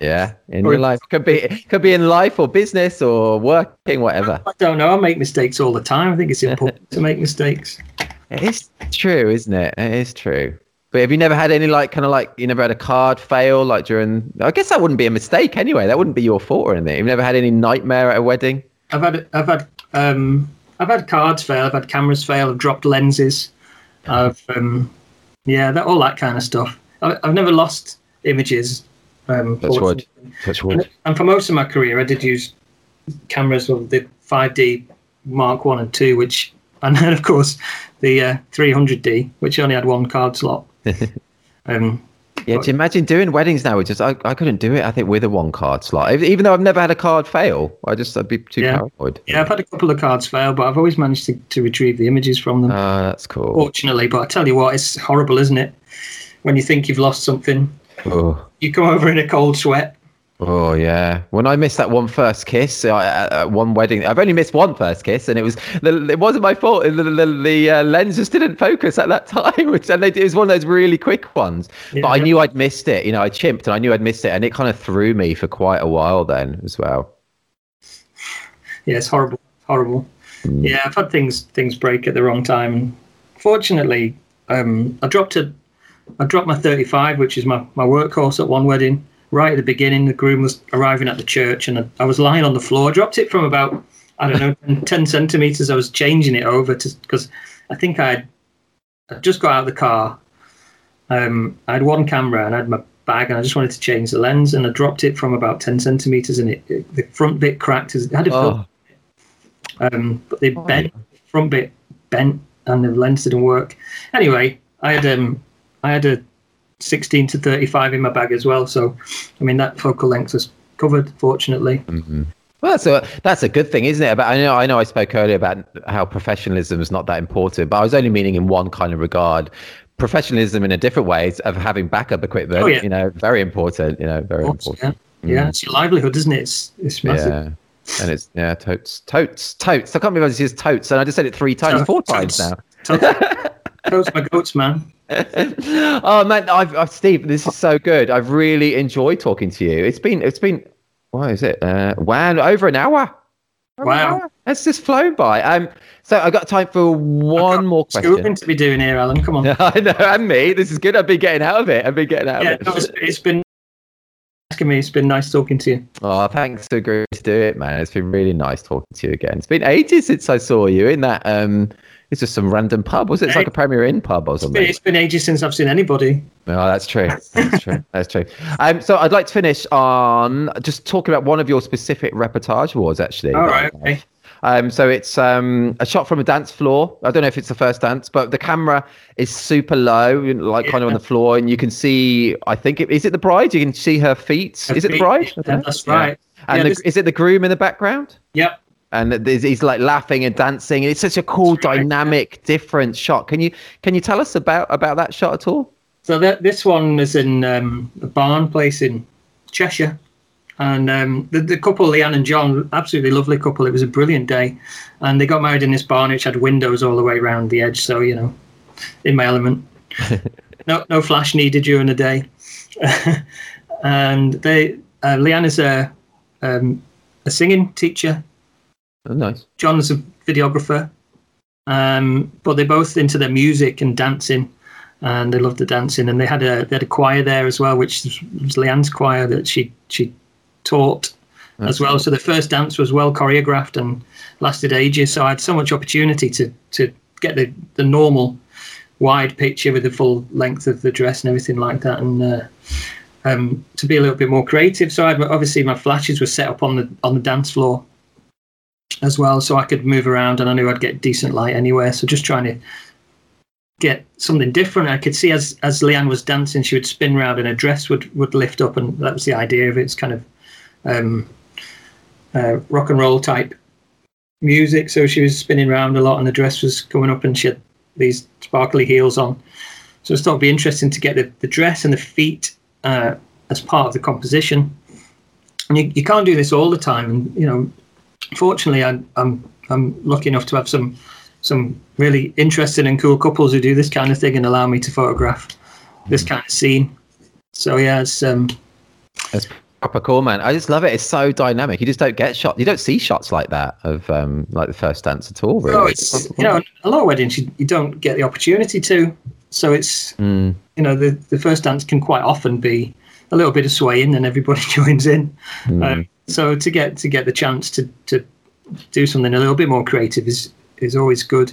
Yeah, in or your life. Could be could be in life or business or working, whatever. I don't know. I make mistakes all the time. I think it's important to make mistakes. It's true, isn't it? It is true. But have you never had any, like, kind of like, you never had a card fail, like during, I guess that wouldn't be a mistake anyway. That wouldn't be your fault or anything. You've never had any nightmare at a wedding? I've had, I've had, um, I've had cards fail. I've had cameras fail. I've dropped lenses. I've, um, yeah, that all that kind of stuff. I, I've never lost images. Um, Touch wood. Touch wood. And, and for most of my career, I did use cameras with the five D Mark One and Two, which, and then of course the uh, three hundred D, which only had one card slot. um, yeah, but, do you imagine doing weddings now? It's just I, I couldn't do it. I think with a one card slot, even though I've never had a card fail, I just I'd be too yeah. paranoid. Yeah, I've had a couple of cards fail, but I've always managed to, to retrieve the images from them. Ah, uh, that's cool. Fortunately, but I tell you what, it's horrible, isn't it? When you think you've lost something, oh. you come over in a cold sweat. Oh, yeah. When I missed that one first kiss, I, uh, one wedding, I've only missed one first kiss, and it was the, it wasn't my fault. The, the, the uh, lens just didn't focus at that time, which and they, it was one of those really quick ones. Yeah. But I knew I'd missed it. You know, I chimped and I knew I'd missed it, and it kind of threw me for quite a while then as well. Yeah, it's horrible. Horrible. Mm. Yeah, I've had things things break at the wrong time. Fortunately, um, I dropped a, I dropped my thirty-five, which is my, my workhorse at one wedding. Right at the beginning, the groom was arriving at the church, and I was lying on the floor. I dropped it from about, I don't know, ten, ten centimetres. I was changing it over to because I think I'd, I'd just got out of the car. Um, I had one camera and I had my bag, and I just wanted to change the lens, and I dropped it from about ten centimetres, and it, it the front bit cracked. It had a film, oh. um, but they oh. bent, the front bit bent, and the lens didn't work. Anyway, I had um, I had a sixteen to thirty-five in my bag as well, so I mean that focal length was covered, fortunately. Mm-hmm. Well, that's a that's a good thing, isn't it? But I know I know I spoke earlier about how professionalism is not that important, but I was only meaning in one kind of regard. Professionalism in a different way of having backup equipment, oh, yeah. you know, very important. You know, very course, important. Yeah. Mm. yeah, it's your livelihood, isn't it? It's it's massive. Yeah. And it's yeah, totes, totes, totes. I can't believe I just used totes, and I just said it three times, totes, four times totes, now. Totes. Totes my goats, man. Oh man, I've, I've Steve, this is so good. I've really enjoyed talking to you. It's been, it's been, what is it? Uh, wow, over an hour. Over wow, an hour. That's just flown by. Um, so I've got time for one more question. Scooping to be doing here, Alan. Come on. I know, and me. This is good. I've been getting out of it. I've been getting out yeah, of it. No, it's, it's been asking me. It's been nice talking to you. Oh, thanks for agreeing to do it, man. It's been really nice talking to you again. It's been ages since I saw you in that. Um, It's just some random pub, was it? It's like a Premier Inn pub or something. It's been ages since I've seen anybody. No, oh, that's true. That's true. That's true. Um, so I'd like to finish on just talking about one of your specific reportage awards, actually. All right. Okay. Um, so it's um, a shot from a dance floor. I don't know if it's the first dance, but the camera is super low, like yeah. kind of on the floor, and you can see. I think it, is it the bride? You can see her feet. Her is feet. It the bride? Yeah, that's right. Yeah. And yeah, the, this... is it the groom in the background? Yep. And he's like laughing and dancing. It's such a cool, right, dynamic, yeah. different shot. Can you can you tell us about, about that shot at all? So that, this one is in um, a barn place in Cheshire. And um, the, the couple, Leanne and John, absolutely lovely couple. It was a brilliant day. And they got married in this barn, which had windows all the way around the edge. So, you know, in my element. no no flash needed during the day. and they uh, Leanne is a, um, a singing teacher. Oh, nice. John's a videographer, um, but they're both into their music and dancing, and they love the dancing. And they had a they had a choir there as well, which was Leanne's choir that she she taught That's as well. Cool. So the first dance was well choreographed and lasted ages. So I had so much opportunity to to get the, the normal wide picture with the full length of the dress and everything like that, and uh, um, to be a little bit more creative. So I had, obviously my flashes were set up on the on the dance floor as well, so I could move around, and I knew I'd get decent light anywhere. So just trying to get something different. I could see as as Leanne was dancing, she would spin round and her dress would would lift up, and that was the idea of it. It's kind of um, uh, rock and roll type music. So she was spinning round a lot, and the dress was coming up, and she had these sparkly heels on. So I thought it'd be interesting to get the, the dress and the feet uh, as part of the composition. And you, you can't do this all the time, and you know. Fortunately, I, I'm I'm lucky enough to have some some really interesting and cool couples who do this kind of thing and allow me to photograph this kind of scene. So yeah, it's um, that's proper cool, man. I just love it. It's so dynamic. You just don't get shots. You don't see shots like that of um, like the first dance at all. Really, oh, it's, you know, a lot of weddings you, you don't get the opportunity to. So it's mm. you know the the first dance can quite often be a little bit of swaying, and everybody joins in. Mm. Um, So to get to get the chance to, to do something a little bit more creative is is always good.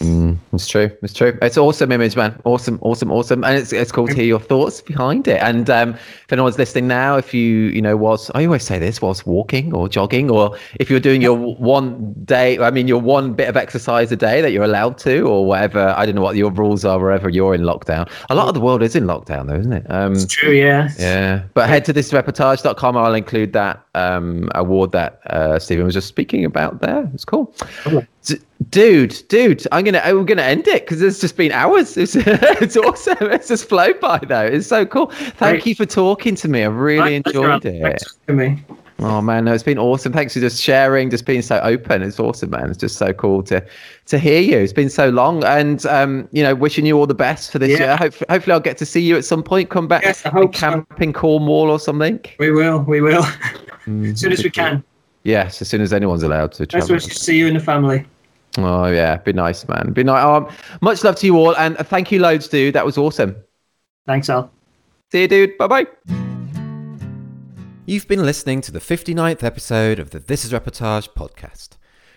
Mm, it's true. It's true. It's awesome image, man. Awesome, awesome, awesome. And it's it's cool to hear your thoughts behind it. And um, if anyone's listening now, if you you know was I always say this whilst walking or jogging, or if you're doing your one day, I mean your one bit of exercise a day that you're allowed to, or whatever. I don't know what your rules are wherever you're in lockdown. A lot of the world is in lockdown, though, isn't it? Um, it's true, yeah. Yeah. But head to this reportage dot com. I'll include that um, award that uh, Stephen was just speaking about there. It's cool. Okay. So, Dude, dude, I'm gonna we're gonna end it because it's just been hours. It's it's awesome. It's just flown by though. It's so cool. Thank Great. you for talking to me. I really My enjoyed pleasure. it. Thanks for me. Oh man, no, it's been awesome. Thanks for just sharing, just being so open. It's awesome, man. It's just so cool to to hear you. It's been so long, and um, you know, wishing you all the best for this yeah. year. Hopefully, hopefully, I'll get to see you at some point. Come back yes, I hope camp so. in Cornwall or something. We will. We will. Mm, as soon as we can. Yes, as soon as anyone's allowed to. Nice to see you and the family. Oh yeah, be nice, man. Be nice. Um, much love to you all, and thank you loads, dude. That was awesome. Thanks, Al. See you, dude. Bye bye. You've been listening to the fifty-ninth episode of the This Is Reportage podcast.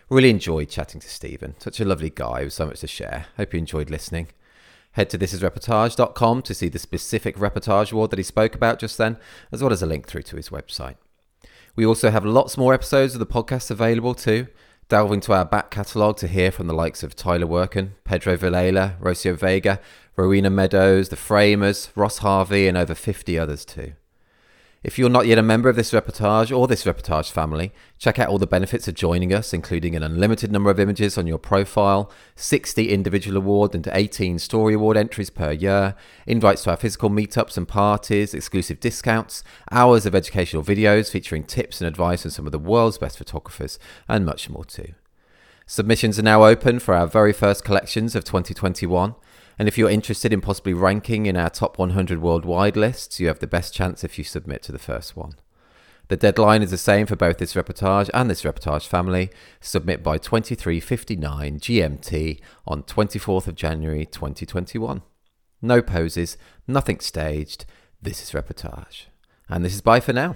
Really enjoyed chatting to Stephen. Such a lovely guy with so much to share. Hope you enjoyed listening. Head to this is reportage dot com to see the specific reportage award that he spoke about just then, as well as a link through to his website. We also have lots more episodes of the podcast available too. Delve into our back catalogue to hear from the likes of Tyler Workin, Pedro Villela, Rocio Vega, Rowena Meadows, The Framers, Ross Harvey, and over fifty others too. If you're not yet a member of This Reportage or This Reportage family, check out all the benefits of joining us, including an unlimited number of images on your profile, sixty individual award and eighteen story award entries per year, invites to our physical meetups and parties, exclusive discounts, hours of educational videos featuring tips and advice from some of the world's best photographers, and much more too. Submissions are now open for our very first collections of twenty twenty-one. And if you're interested in possibly ranking in our top one hundred worldwide lists, you have the best chance if you submit to the first one. The deadline is the same for both This Reportage and This Reportage family. Submit by twenty-three fifty-nine G M T on twenty-fourth of January twenty twenty-one. No poses, nothing staged. This is Reportage. And this is bye for now.